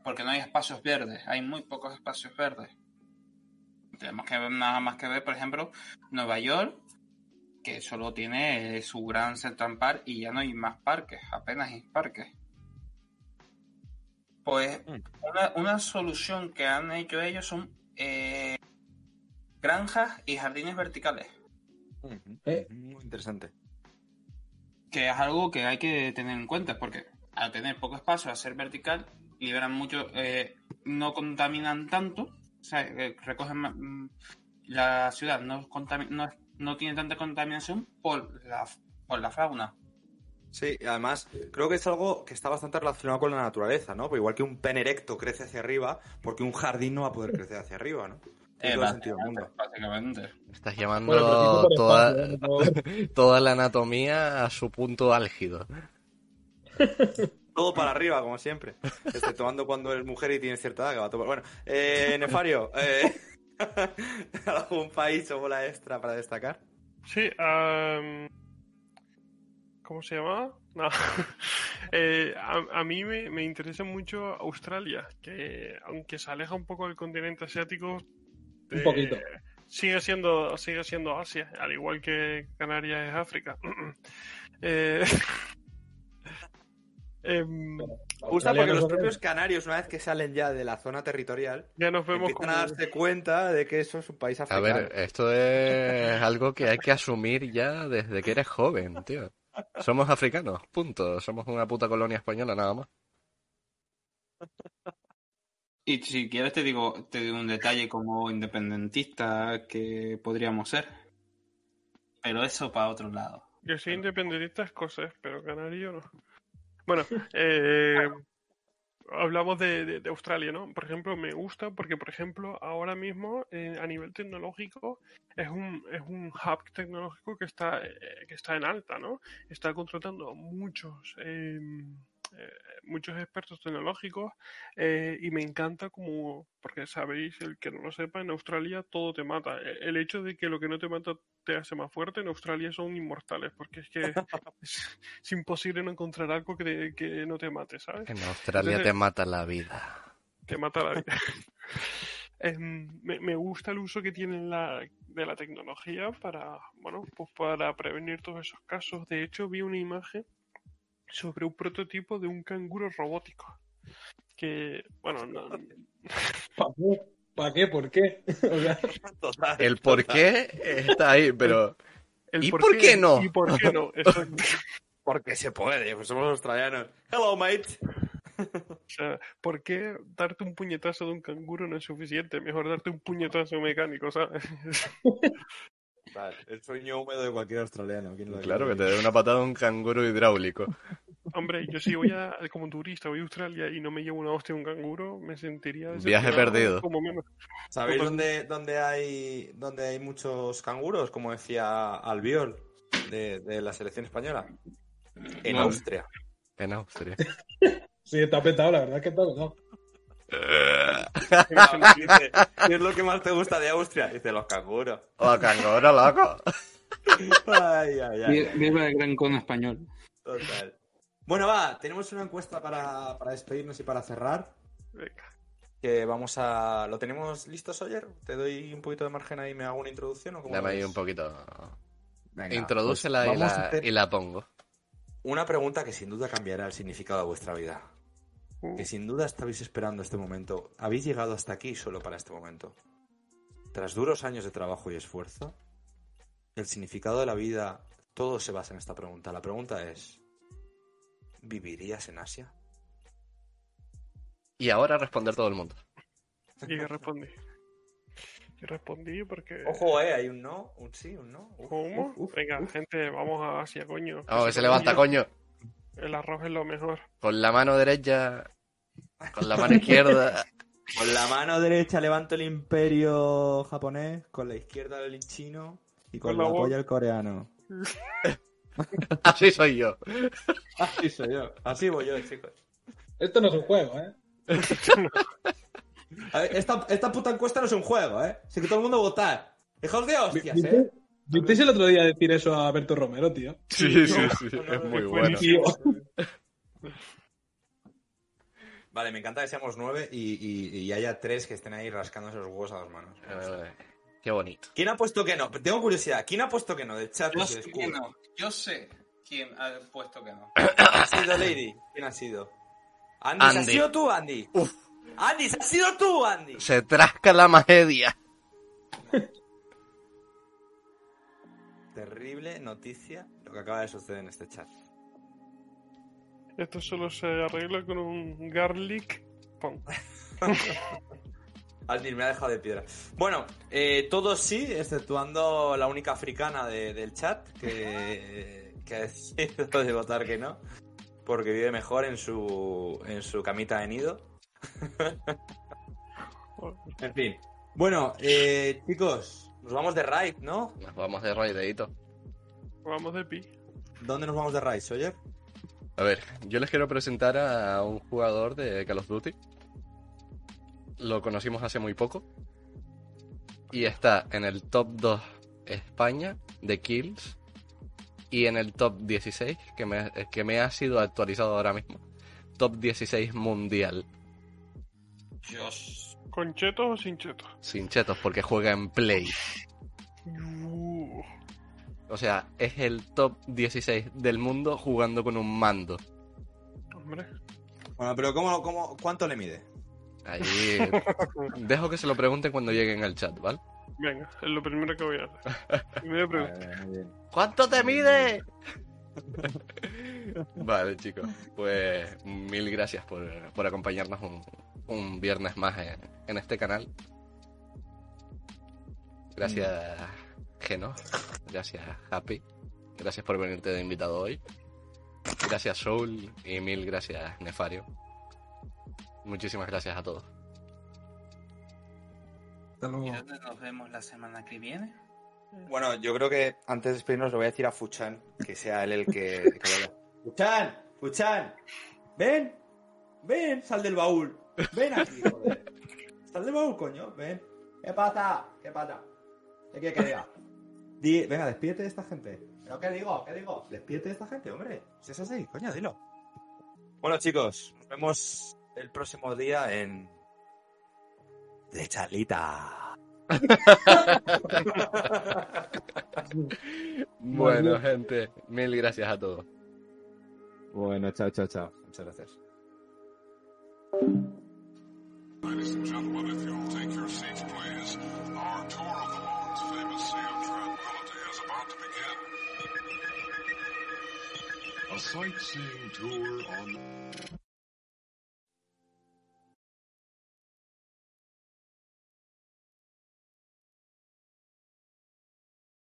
Porque no hay espacios verdes, hay muy pocos espacios verdes. Tenemos que ver, nada más que ver, por ejemplo, Nueva York, que solo tiene su gran Central Park y ya no hay más parques, apenas hay parques. Pues una, una solución que han hecho ellos son eh, granjas y jardines verticales. Uh-huh. ¿Eh? Muy interesante. que es algo que hay que tener en cuenta, porque al tener poco espacio, al ser vertical, liberan mucho, eh, no contaminan tanto, o sea, recogen más, la ciudad no, contamin- no, no tiene tanta contaminación por la, por la fauna. Sí, además creo que es algo que está bastante relacionado con la naturaleza, ¿no? Porque igual que un pene erecto crece hacia arriba, porque un jardín no va a poder crecer hacia arriba, ¿no? Eh, básicamente, básicamente. Estás llamando bueno, toda, España, ¿no? toda la anatomía a su punto álgido. Todo para arriba, como siempre. Estoy tomando cuando eres mujer y tienes cierta edad que va a tomar. Bueno, eh, Nefario, eh, ¿algún país o bola extra para destacar? Sí, um... ¿cómo se llama? No. eh, a, a mí me, me interesa mucho Australia, que aunque se aleja un poco del continente asiático, un eh, poquito. Sigue siendo, sigue siendo Asia, al igual que Canarias es África. eh, eh, Me gusta porque los propios canarios, una vez que salen ya de la zona territorial, ya nos vemos empiezan como... a darse cuenta de que eso es un país africano. A ver, esto es algo que hay que asumir ya desde que eres joven, tío. Somos africanos, punto. Somos una puta colonia española, nada más. Y si quieres te digo, te digo un detalle como independentista que podríamos ser. Pero eso para otro lado. Yo soy independentista escocés, pero canario no. Bueno, eh, hablamos de, de, de Australia, ¿no? Por ejemplo, me gusta porque, por ejemplo, ahora mismo eh, a nivel tecnológico es un es un hub tecnológico que está eh, que está en alta, ¿no? Está contratando muchos eh, eh, muchos expertos tecnológicos eh, y me encanta como, porque sabéis, el que no lo sepa, en Australia todo te mata. El, el hecho de que lo que no te mata te hace más fuerte, en Australia son inmortales, porque es que es, es imposible no encontrar algo que, te, que no te mate, ¿sabes? En Australia Entonces, te mata la vida. Te mata la vida. es, me, me gusta el uso que tienen la, de la tecnología para, bueno, pues para prevenir todos esos casos. De hecho, vi una imagen sobre un prototipo de un canguro robótico. Que, bueno, no... ¿Para qué? ¿Por qué? O sea, total, el por total. Qué está ahí, pero... El, el ¿Y por, por qué, qué no? ¿Y por qué no? Exacto. Porque se puede, pues somos australianos. Hello, mate. O sea, ¿por qué darte un puñetazo de un canguro no es suficiente? Mejor darte un puñetazo mecánico, ¿sabes? Vale, el sueño húmedo de cualquier australiano. ¿Quién lo claro, que te dé una patada a un canguro hidráulico. Hombre, yo si voy a, como turista voy a Australia y no me llevo una hostia de un canguro, me sentiría... Viaje perdido. Como menos. ¿Sabéis como... dónde, dónde, hay, dónde hay muchos canguros? Como decía Albiol, de, de la selección española. En no. Austria. En Austria. Sí, está petado, la verdad es que está petado. ¿Qué es lo que más te gusta de Austria? Dice, los canguros. Los canguros, loco. Ay, ay, ay. Viva el gran cono español. Total. Bueno, va, tenemos una encuesta para, para despedirnos y para cerrar. Venga. Que vamos a... ¿Lo tenemos listo, Sawyer? ¿Te doy un poquito de margen ahí y me hago una introducción? ¿O cómo Dame ahí un poquito. Venga, Introdúcela pues y, la, hacer... y la pongo. Una pregunta que sin duda cambiará el significado de vuestra vida. Uh. Que sin duda estabais esperando este momento. Habéis llegado hasta aquí solo para este momento. Tras duros años de trabajo y esfuerzo, el significado de la vida, todo se basa en esta pregunta. La pregunta es... ¿Vivirías en Asia? Y ahora responder todo el mundo. Y yo respondí. Yo respondí porque... Ojo, eh, hay un no, un sí, un no. Uf, ¿Cómo? Uf, uf, Venga, uf. gente, vamos a Asia, coño. Vamos, que se levanta, coño. El arroz es lo mejor. Con la mano derecha, con la mano izquierda. Con la mano derecha levanto el imperio japonés, con la izquierda el chino y con, con la polla el coreano. Así soy yo. Así soy yo. Así voy yo, chicos. Esto no es un juego, ¿eh? A ver, esta, esta puta encuesta no es un juego, ¿eh? Así que todo el mundo votar. Hijos de hostias, ¿eh? ¿Viste? ¿Visteis el otro día decir eso a Berto Romero, tío? Sí, sí, sí. No, no, es no, muy bueno. Vale, me encanta que seamos nueve y, y, y haya tres que estén ahí rascándose los huevos a dos manos. Vale. Qué bonito. ¿Quién ha puesto que no? Tengo curiosidad. ¿Quién ha puesto que no? Del chat. Yo sé, que no. Yo sé quién ha puesto que no. ¿Ha sido Lady? ¿Quién ha sido? Andy. Andy. ¿Has sido tú, Andy? Uf. Andy, ¿has sido tú, Andy? Se trasca la majedia. terrible noticia lo que acaba de suceder en este chat. Esto solo se arregla con un garlic pong. Aldin me ha dejado de piedra. Bueno, eh, todos sí, exceptuando la única africana de, del chat que, que ha decidido de votar que no, porque vive mejor en su en su camita de nido. En fin. Bueno, eh, chicos, nos vamos de raid, ¿no? Nos vamos de raid, Edito. Nos vamos de pi. ¿Dónde nos vamos de raid, Sawyer? A ver, yo les quiero presentar a un jugador de Call of Duty. Lo conocimos hace muy poco. Y está en el top dos España de kills. Y en el top dieciséis, que me, que me ha sido actualizado ahora mismo. top dieciséis mundial. Dios. ¿Con chetos o sin chetos? Sin chetos, porque juega en Play. Uh. O sea, es el top dieciséis del mundo jugando con un mando. Hombre. Bueno, pero ¿cómo, cómo, ¿cuánto le mide? Ahí. Dejo que se lo pregunten cuando lleguen al chat, ¿vale? Venga, es lo primero que voy a hacer. Primero pregunta. ¿Cuánto te mide? Vale, chicos. Pues mil gracias por, por acompañarnos un, un viernes más en, en este canal. Gracias, Geno. Gracias, Happy. Gracias por venirte de invitado hoy. Gracias, Soul. Y mil gracias, Nefario. Muchísimas gracias a todos. ¿Y dónde nos vemos la semana que viene? Bueno, yo creo que antes de despedirnos lo voy a decir a Fuchan, que sea él el que... que vaya. ¡Fuchan! ¡Fuchan! ¡Ven! ¡Ven! ¡Sal del baúl! ¡Ven aquí, joder! ¡Sal del baúl, coño! ¡Ven! ¡Qué pata! ¡Qué pata! ¿Qué quieres que diga? Di... Venga, despídete de esta gente. ¿Pero qué digo? ¿Qué digo? Despídete de esta gente, hombre. Si es así, coño, dilo. Bueno, chicos, nos vemos... el próximo día en... de Charlita. Bueno, gente, mil gracias a todos. Bueno, chao, chao, chao. Muchas gracias. Ladies and gentlemen, if you'll take your seats, please. Our tour of the world's famous Sea of Tranquility is about to begin. A sightseeing tour on...